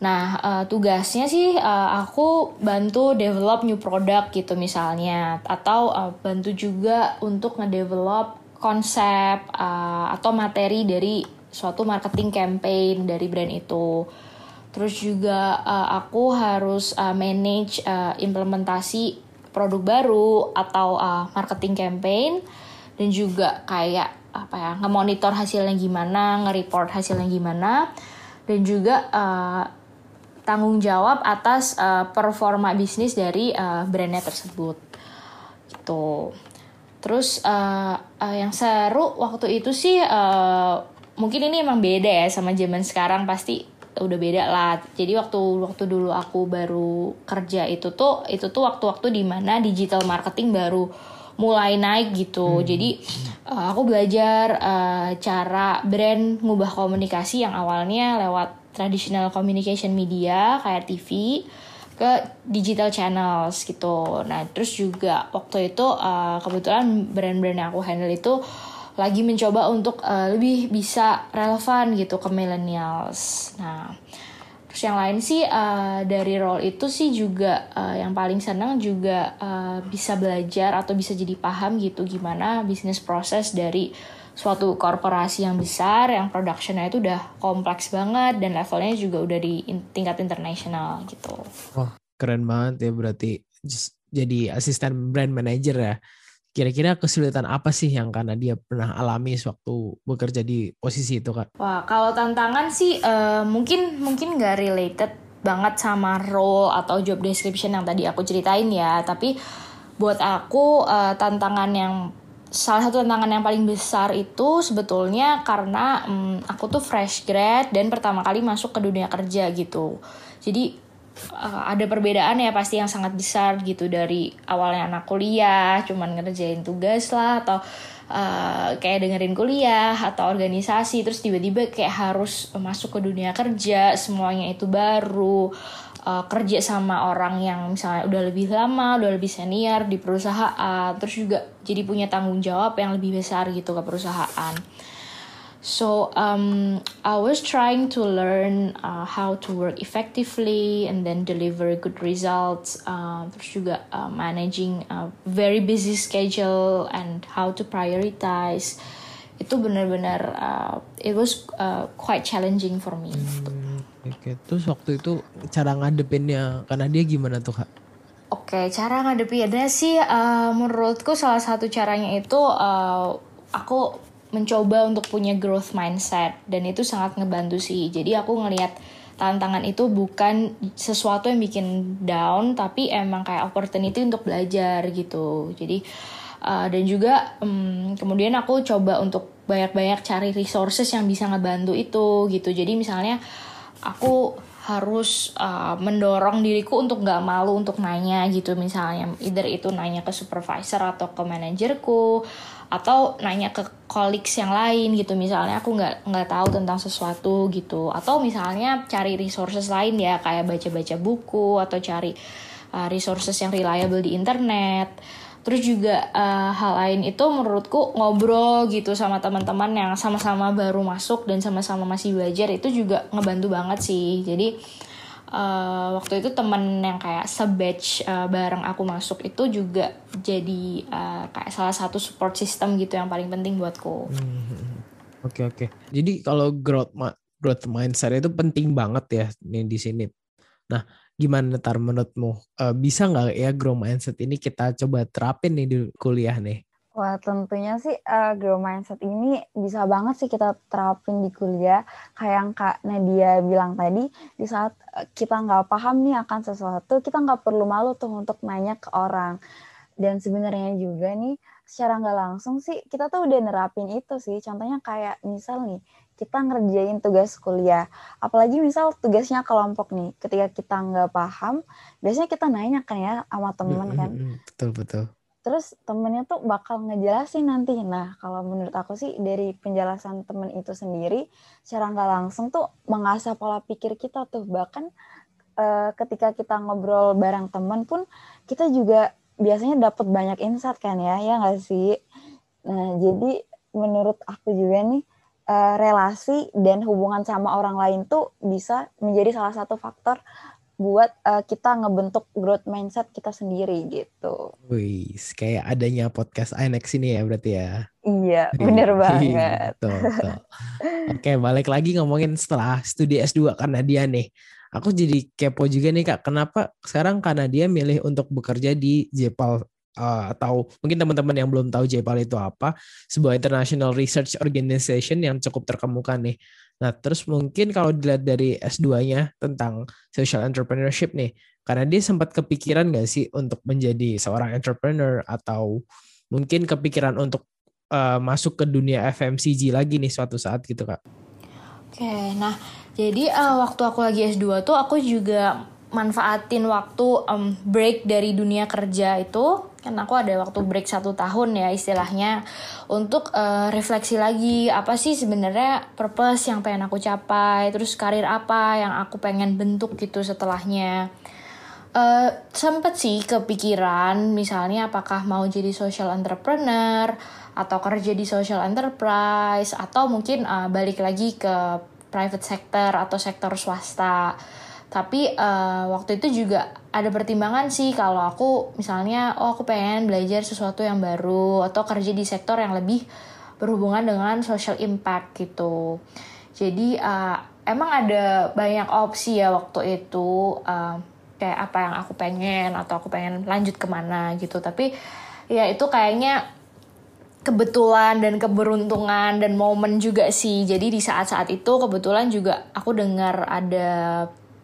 Nah, uh, tugasnya sih uh, aku bantu develop new product gitu misalnya, atau uh, bantu juga untuk ngedevelop konsep uh, atau materi dari suatu marketing campaign dari brand itu. Terus juga uh, aku harus uh, manage uh, implementasi produk baru atau uh, marketing campaign, dan juga kayak apa ya, nge-monitor hasilnya gimana, nge-report hasilnya gimana, dan juga uh, tanggung jawab atas uh, performa bisnis dari uh, brandnya tersebut. Gitu. Terus uh, uh, yang seru waktu itu sih uh, mungkin ini emang beda ya sama zaman sekarang, pasti udah beda lah. Jadi waktu waktu dulu aku baru kerja itu tuh itu tuh waktu-waktu di mana digital marketing baru mulai naik gitu. Hmm. Jadi uh, aku belajar uh, cara brand ngubah komunikasi yang awalnya lewat traditional communication media kayak T V ke digital channels gitu. Nah, terus juga waktu itu uh, kebetulan brand-brand yang aku handle itu lagi mencoba untuk uh, lebih bisa relevan gitu ke millennials. Nah, terus yang lain sih uh, dari role itu sih juga uh, yang paling senang juga uh, bisa belajar atau bisa jadi paham gitu gimana bisnis proses dari suatu korporasi yang besar, yang production-nya itu udah kompleks banget dan levelnya juga udah di in- tingkat internasional gitu. Wah, keren banget ya, berarti just jadi asisten brand manager ya. Kira-kira kesulitan apa sih yang karena dia pernah alami waktu bekerja di posisi itu, Kak? Wah, kalau tantangan sih uh, mungkin mungkin nggak related banget sama role atau job description yang tadi aku ceritain ya. Tapi buat aku uh, tantangan yang salah satu tantangan yang paling besar itu sebetulnya karena um, aku tuh fresh grad dan pertama kali masuk ke dunia kerja gitu. Jadi Uh, ada perbedaan ya pasti yang sangat besar gitu dari awalnya anak kuliah cuman ngerjain tugas lah atau uh, kayak dengerin kuliah atau organisasi, terus tiba-tiba kayak harus masuk ke dunia kerja, semuanya itu baru, uh, kerja sama orang yang misalnya udah lebih lama, udah lebih senior di perusahaan, terus juga jadi punya tanggung jawab yang lebih besar gitu ke perusahaan. So um, I was trying to learn uh, how to work effectively and then deliver good results. Uh, terus juga uh, managing a very busy schedule and how to prioritize. Itu benar-benar uh, it was uh, quite challenging for me. Hmm, Oke, okay. Terus waktu itu cara ngadepinnya, karena dia gimana tuh, Kak? Oke, okay, cara ngadepinnya sih uh, menurutku salah satu caranya itu uh, aku mencoba untuk punya growth mindset, dan itu sangat ngebantu sih. Jadi aku ngelihat tantangan itu bukan sesuatu yang bikin down, tapi emang kayak opportunity untuk belajar gitu. Jadi uh, dan juga um, kemudian aku coba untuk banyak-banyak cari resources yang bisa ngebantu itu gitu. Jadi misalnya aku harus uh, mendorong diriku untuk nggak malu untuk nanya gitu, misalnya either itu nanya ke supervisor atau ke manajerku atau nanya ke colleagues yang lain gitu, misalnya aku nggak nggak tahu tentang sesuatu gitu, atau misalnya cari resources lain ya kayak baca-baca buku atau cari uh, resources yang reliable di internet. Terus juga uh, hal lain itu menurutku ngobrol gitu sama teman-teman yang sama-sama baru masuk dan sama-sama masih belajar, itu juga ngebantu banget sih. Jadi uh, waktu itu teman yang kayak sebatch uh, bareng aku masuk itu juga jadi uh, kayak salah satu support system gitu yang paling penting buatku. Hmm. Oke, oke. Jadi kalau growth ma- growth mindset itu penting banget ya nih di sini. Nah, gimana Tar menurutmu? Uh, bisa nggak ya grow mindset ini kita coba terapin nih di kuliah nih? Wah, tentunya sih uh, grow mindset ini bisa banget sih kita terapin di kuliah. Kayak yang Kak Nadia bilang tadi, di saat kita nggak paham nih akan sesuatu, kita nggak perlu malu tuh untuk nanya ke orang. Dan sebenarnya juga nih, secara nggak langsung sih kita tuh udah nerapin itu sih. Contohnya kayak misal nih, kita ngerjain tugas kuliah, apalagi misal tugasnya kelompok nih, ketika kita nggak paham, biasanya kita nanya kan ya sama temen kan, betul-betul. Terus temennya tuh bakal ngejelasin nanti. Nah, kalau menurut aku sih dari penjelasan temen itu sendiri, secara nggak langsung tuh mengasah pola pikir kita tuh, bahkan uh, ketika kita ngobrol bareng teman pun kita juga biasanya dapat banyak insight kan ya, ya nggak sih? Nah, jadi menurut aku juga nih, uh, relasi dan hubungan sama orang lain tuh bisa menjadi salah satu faktor buat uh, kita ngebentuk growth mindset kita sendiri gitu. Wih, kayak adanya podcast Inex ini ya berarti ya? Iya, bener banget. Betul, betul. Oke, balik lagi ngomongin setelah studi S dua Kak Nadia nih. Aku jadi kepo juga nih Kak, kenapa sekarang Kak Nadia milih untuk bekerja di J PAL? Uh, atau mungkin teman-teman yang belum tahu J PAL itu apa, sebuah international research organization yang cukup terkemuka nih. Nah terus mungkin kalau dilihat dari S dua-nya tentang social entrepreneurship nih, karena dia sempat kepikiran gak sih untuk menjadi seorang entrepreneur atau mungkin kepikiran untuk uh, masuk ke dunia F M C G lagi nih suatu saat gitu Kak? Oke, nah jadi uh, waktu aku lagi S dua tuh aku juga manfaatin waktu um, break dari dunia kerja itu, kan aku ada waktu break satu tahun ya istilahnya, untuk uh, refleksi lagi apa sih sebenarnya purpose yang pengen aku capai, terus karir apa yang aku pengen bentuk gitu setelahnya. Uh, sempet sih kepikiran misalnya apakah mau jadi social entrepreneur atau kerja di social enterprise atau mungkin uh, balik lagi ke private sector atau sektor swasta. Tapi uh, waktu itu juga ada pertimbangan sih kalau aku misalnya, oh aku pengen belajar sesuatu yang baru atau kerja di sektor yang lebih berhubungan dengan social impact gitu. Jadi uh, emang ada banyak opsi ya waktu itu, uh, kayak apa yang aku pengen atau aku pengen lanjut kemana gitu. Tapi ya itu kayaknya kebetulan dan keberuntungan dan momen juga sih. Jadi di saat-saat itu kebetulan juga aku dengar ada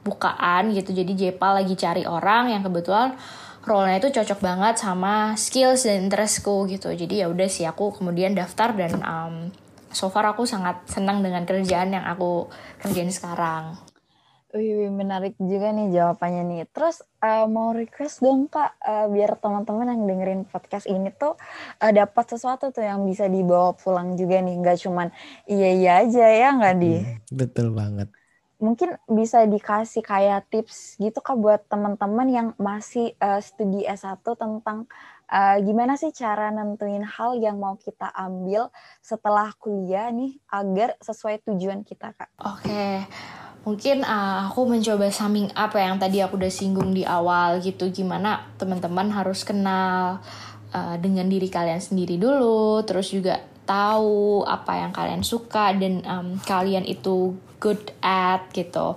bukaan gitu, jadi J PAL lagi cari orang yang kebetulan role-nya itu cocok banget sama skills dan interestku gitu. Jadi ya udah sih aku kemudian daftar dan um, so far aku sangat senang dengan kerjaan yang aku kerjain sekarang. Wih, menarik juga nih jawabannya nih. Terus uh, mau request dong Kak, uh, biar teman-teman yang dengerin podcast ini tuh uh, dapat sesuatu tuh yang bisa dibawa pulang juga nih, nggak cuman iya-iya aja ya nggak di. Hmm, betul banget. Mungkin bisa dikasih kayak tips gitu Kak buat teman-teman yang masih uh, studi S satu tentang uh, gimana sih cara nentuin hal yang mau kita ambil setelah kuliah nih agar sesuai tujuan kita Kak. Oke, okay. Mungkin uh, aku mencoba summing up ya yang tadi aku udah singgung di awal gitu, gimana teman-teman harus kenal uh, dengan diri kalian sendiri dulu, terus juga tahu apa yang kalian suka dan um, kalian itu good at gitu,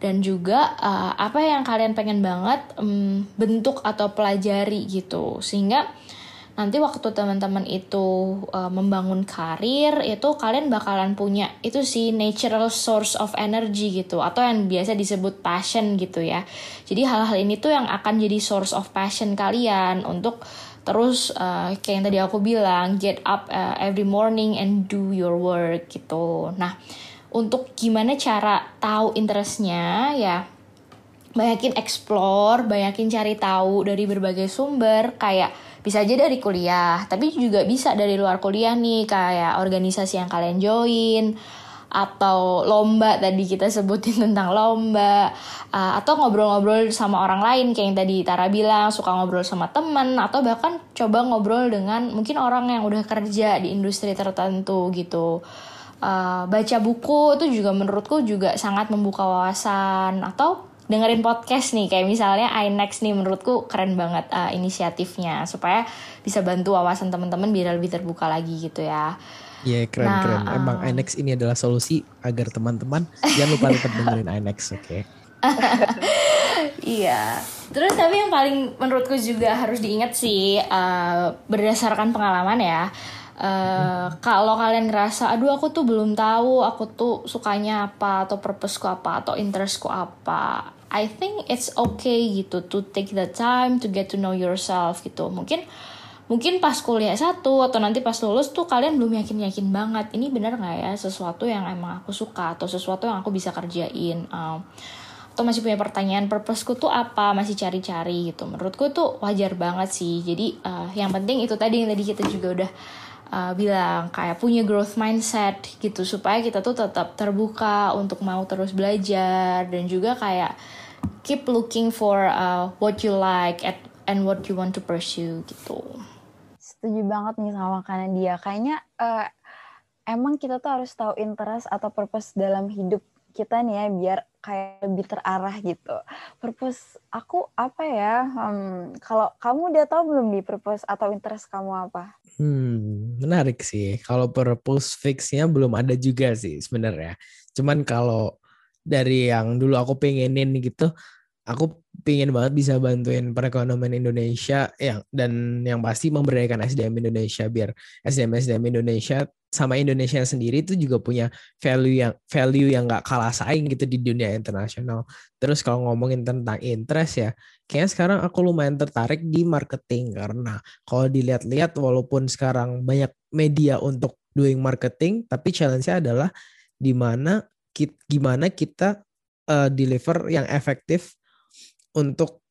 dan juga uh, apa yang kalian pengen banget um, bentuk atau pelajari gitu, sehingga nanti waktu teman-teman itu uh, membangun karir itu kalian bakalan punya itu sih natural source of energy gitu, atau yang biasa disebut passion gitu ya. Jadi hal-hal ini tuh yang akan jadi source of passion kalian untuk terus uh, kayak yang tadi aku bilang, get up uh, every morning and do your work gitu. Nah, untuk gimana cara tahu interestnya ya, banyakin explore, banyakin cari tahu dari berbagai sumber, kayak bisa aja dari kuliah, tapi juga bisa dari luar kuliah nih, kayak organisasi yang kalian join, atau lomba tadi kita sebutin tentang lomba, uh, atau ngobrol-ngobrol sama orang lain kayak yang tadi Tara bilang, suka ngobrol sama teman, atau bahkan coba ngobrol dengan mungkin orang yang udah kerja di industri tertentu gitu. Uh, baca buku itu juga menurutku juga sangat membuka wawasan, atau dengerin podcast nih kayak misalnya Inex nih, menurutku keren banget uh, inisiatifnya supaya bisa bantu wawasan teman-teman biar lebih terbuka lagi gitu ya. Iya, yeah, keren-keren. Nah, emang um... Inex ini adalah solusi agar teman-teman jangan lupa tetap dengerin Inex, oke? Okay? Iya. Terus tapi yang paling menurutku juga harus diingat sih, uh, berdasarkan pengalaman ya. Uh, hmm. Kalau kalian ngerasa, aduh aku tuh belum tahu aku tuh sukanya apa, atau purposeku apa, atau interestku apa, I think it's okay gitu to take the time to get to know yourself gitu. Mungkin Mungkin pas kuliah S satu atau nanti pas lulus tuh kalian belum yakin-yakin banget. Ini benar gak ya sesuatu yang emang aku suka atau sesuatu yang aku bisa kerjain? Um, atau masih punya pertanyaan, purposeku tuh apa? Masih cari-cari gitu. Menurutku tuh wajar banget sih. Jadi uh, yang penting itu tadi yang tadi kita juga udah uh, bilang. Kayak punya growth mindset gitu. Supaya kita tuh tetap terbuka untuk mau terus belajar. Dan juga kayak keep looking for uh, what you like at, and what you want to pursue gitu. Setuju banget nih sama Kak Nadia. Kayaknya uh, emang kita tuh harus tahu interest atau purpose dalam hidup kita nih ya, biar kayak lebih terarah gitu. Purpose aku apa ya? Um, kalau kamu udah tahu belum di purpose atau interest kamu apa? Hmm, menarik sih. Kalau purpose fixnya belum ada juga sih sebenarnya. Cuman kalau dari yang dulu aku pengenin gitu, aku pengen banget bisa bantuin perekonomian Indonesia yang dan yang pasti memberdayakan S D M Indonesia, biar S D M S D M Indonesia sama Indonesia sendiri itu juga punya value yang value yang nggak kalah saing gitu di dunia internasional. Terus kalau ngomongin tentang interest ya, kayaknya sekarang aku lumayan tertarik di marketing, karena kalau dilihat-lihat walaupun sekarang banyak media untuk doing marketing, tapi challenge-nya adalah di mana gimana kita uh, deliver yang efektif untuk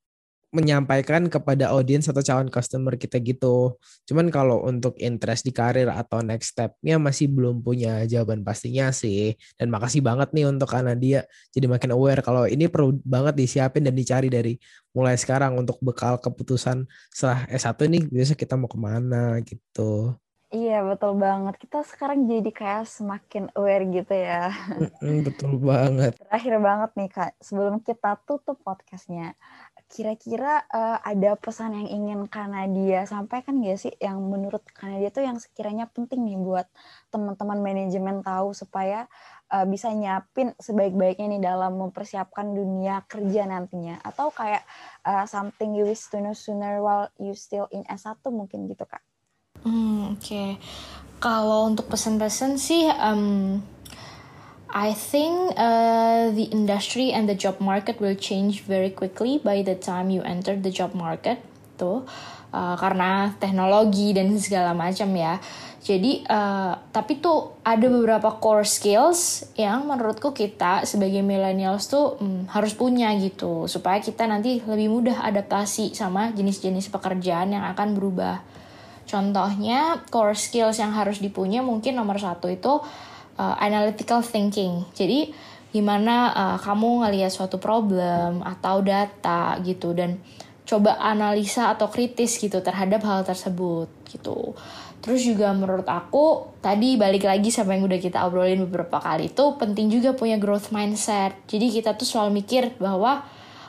menyampaikan kepada audiens atau calon customer kita gitu. Cuman kalau untuk interest di karir atau next step-nya masih belum punya jawaban pastinya sih. Dan makasih banget nih untuk Kak Nadia, jadi makin aware kalau ini perlu banget disiapin dan dicari dari mulai sekarang untuk bekal keputusan setelah S satu ini biasa kita mau kemana gitu. Iya, betul banget. Kita sekarang jadi kayak semakin aware gitu ya. Betul banget. Terakhir banget nih Kak, sebelum kita tutup podcastnya, kira-kira uh, ada pesan yang ingin Kak Nadia sampaikan gak sih, yang menurut Kak Nadia tuh yang sekiranya penting nih buat teman-teman manajemen tahu supaya uh, bisa nyiapin sebaik-baiknya nih dalam mempersiapkan dunia kerja nantinya, atau kayak uh, something you wish to know sooner while you still in S satu mungkin gitu Kak. Hmm, Oke, okay. Kalau untuk pesan-pesan sih, um, I think uh, the industry and the job market will change very quickly by the time you enter the job market tuh, uh, karena teknologi dan segala macam ya. Jadi, uh, tapi tuh ada beberapa core skills yang menurutku kita sebagai millennials tuh um, harus punya gitu, supaya kita nanti lebih mudah adaptasi sama jenis-jenis pekerjaan yang akan berubah. Contohnya, core skills yang harus dipunya mungkin nomor satu itu uh, analytical thinking. Jadi, gimana uh, kamu ngelihat suatu problem atau data gitu, dan coba analisa atau kritis gitu terhadap hal tersebut gitu. Terus juga menurut aku, tadi balik lagi sama yang udah kita obrolin beberapa kali itu, penting juga punya growth mindset. Jadi, kita tuh selalu mikir bahwa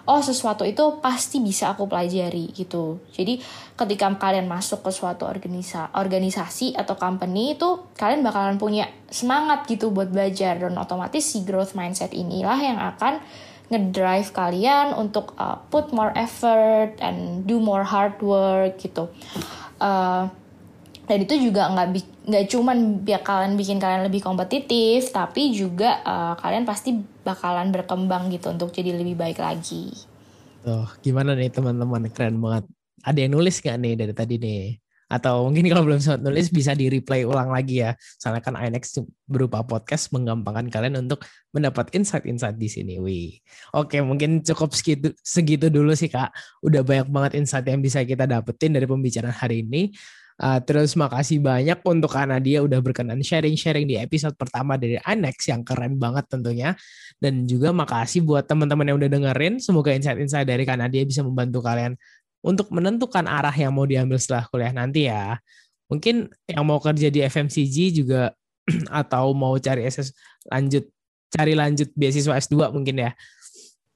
oh, sesuatu itu pasti bisa aku pelajari gitu. Jadi ketika kalian masuk ke suatu organisa- organisasi atau company itu, kalian bakalan punya semangat gitu buat belajar, dan otomatis si growth mindset inilah yang akan ngedrive kalian untuk uh, put more effort and do more hard work gitu. Uh, Dan itu juga nggak nggak cuman bakalan bikin kalian lebih kompetitif, tapi juga uh, kalian pasti bakalan berkembang gitu untuk jadi lebih baik lagi. Tuh, gimana nih teman-teman? Keren banget. Ada yang nulis nggak nih dari tadi nih? Atau mungkin kalau belum sempat nulis bisa di-replay ulang lagi ya. Soalnya kan Inex berupa podcast menggampangkan kalian untuk mendapat insight-insight di sini. Wih. Oke, mungkin cukup segitu, segitu dulu sih Kak. Udah banyak banget insight yang bisa kita dapetin dari pembicaraan hari ini. Uh, terus makasih banyak untuk Kak Nadia udah berkenan sharing-sharing di episode pertama dari Inex yang keren banget tentunya. Dan juga makasih buat teman-teman yang udah dengerin. Semoga insight-insight dari Kak Nadia bisa membantu kalian untuk menentukan arah yang mau diambil setelah kuliah nanti ya. Mungkin yang mau kerja di F M C G juga atau mau cari S S lanjut, cari lanjut beasiswa S dua mungkin ya.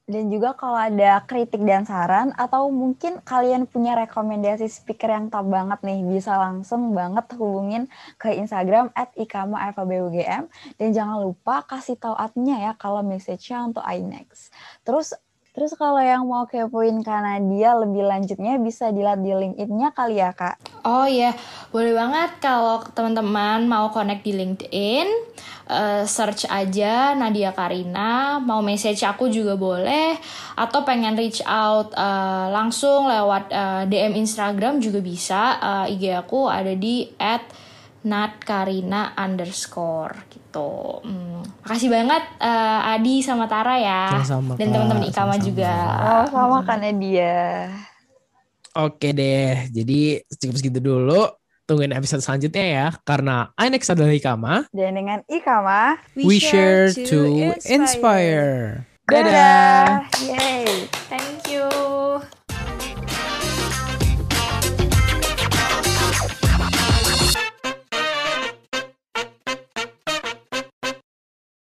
Dan juga kalau ada kritik dan saran, atau mungkin kalian punya rekomendasi speaker yang top banget nih, bisa langsung banget hubungin ke Instagram at ikama f e b u g m. Dan jangan lupa kasih tahu adminnya ya kalau message-nya untuk Inex. Terus Terus kalau yang mau kepoin Kak Nadia lebih lanjutnya bisa dilihat di LinkedIn-nya kali ya Kak? Oh iya, yeah. Boleh banget kalau teman-teman mau connect di LinkedIn, uh, search aja Nadia Karina, mau message aku juga boleh, atau pengen reach out uh, langsung lewat uh, D M Instagram juga bisa, uh, I G aku ada di at natkarina underscore gitu. Hmm. Makasih banget uh, Adi sama Tara ya. Sama-sama, dan teman-teman Ikama sama-sama juga. Oh, sama hmm. Kak Nadia. Oke deh. Jadi cukup segitu dulu. Tungguin episode selanjutnya ya. Karena Inex adalah Ikama. Dan dengan Ikama, we share to inspire. inspire. Dadah. Dadah. Yeay.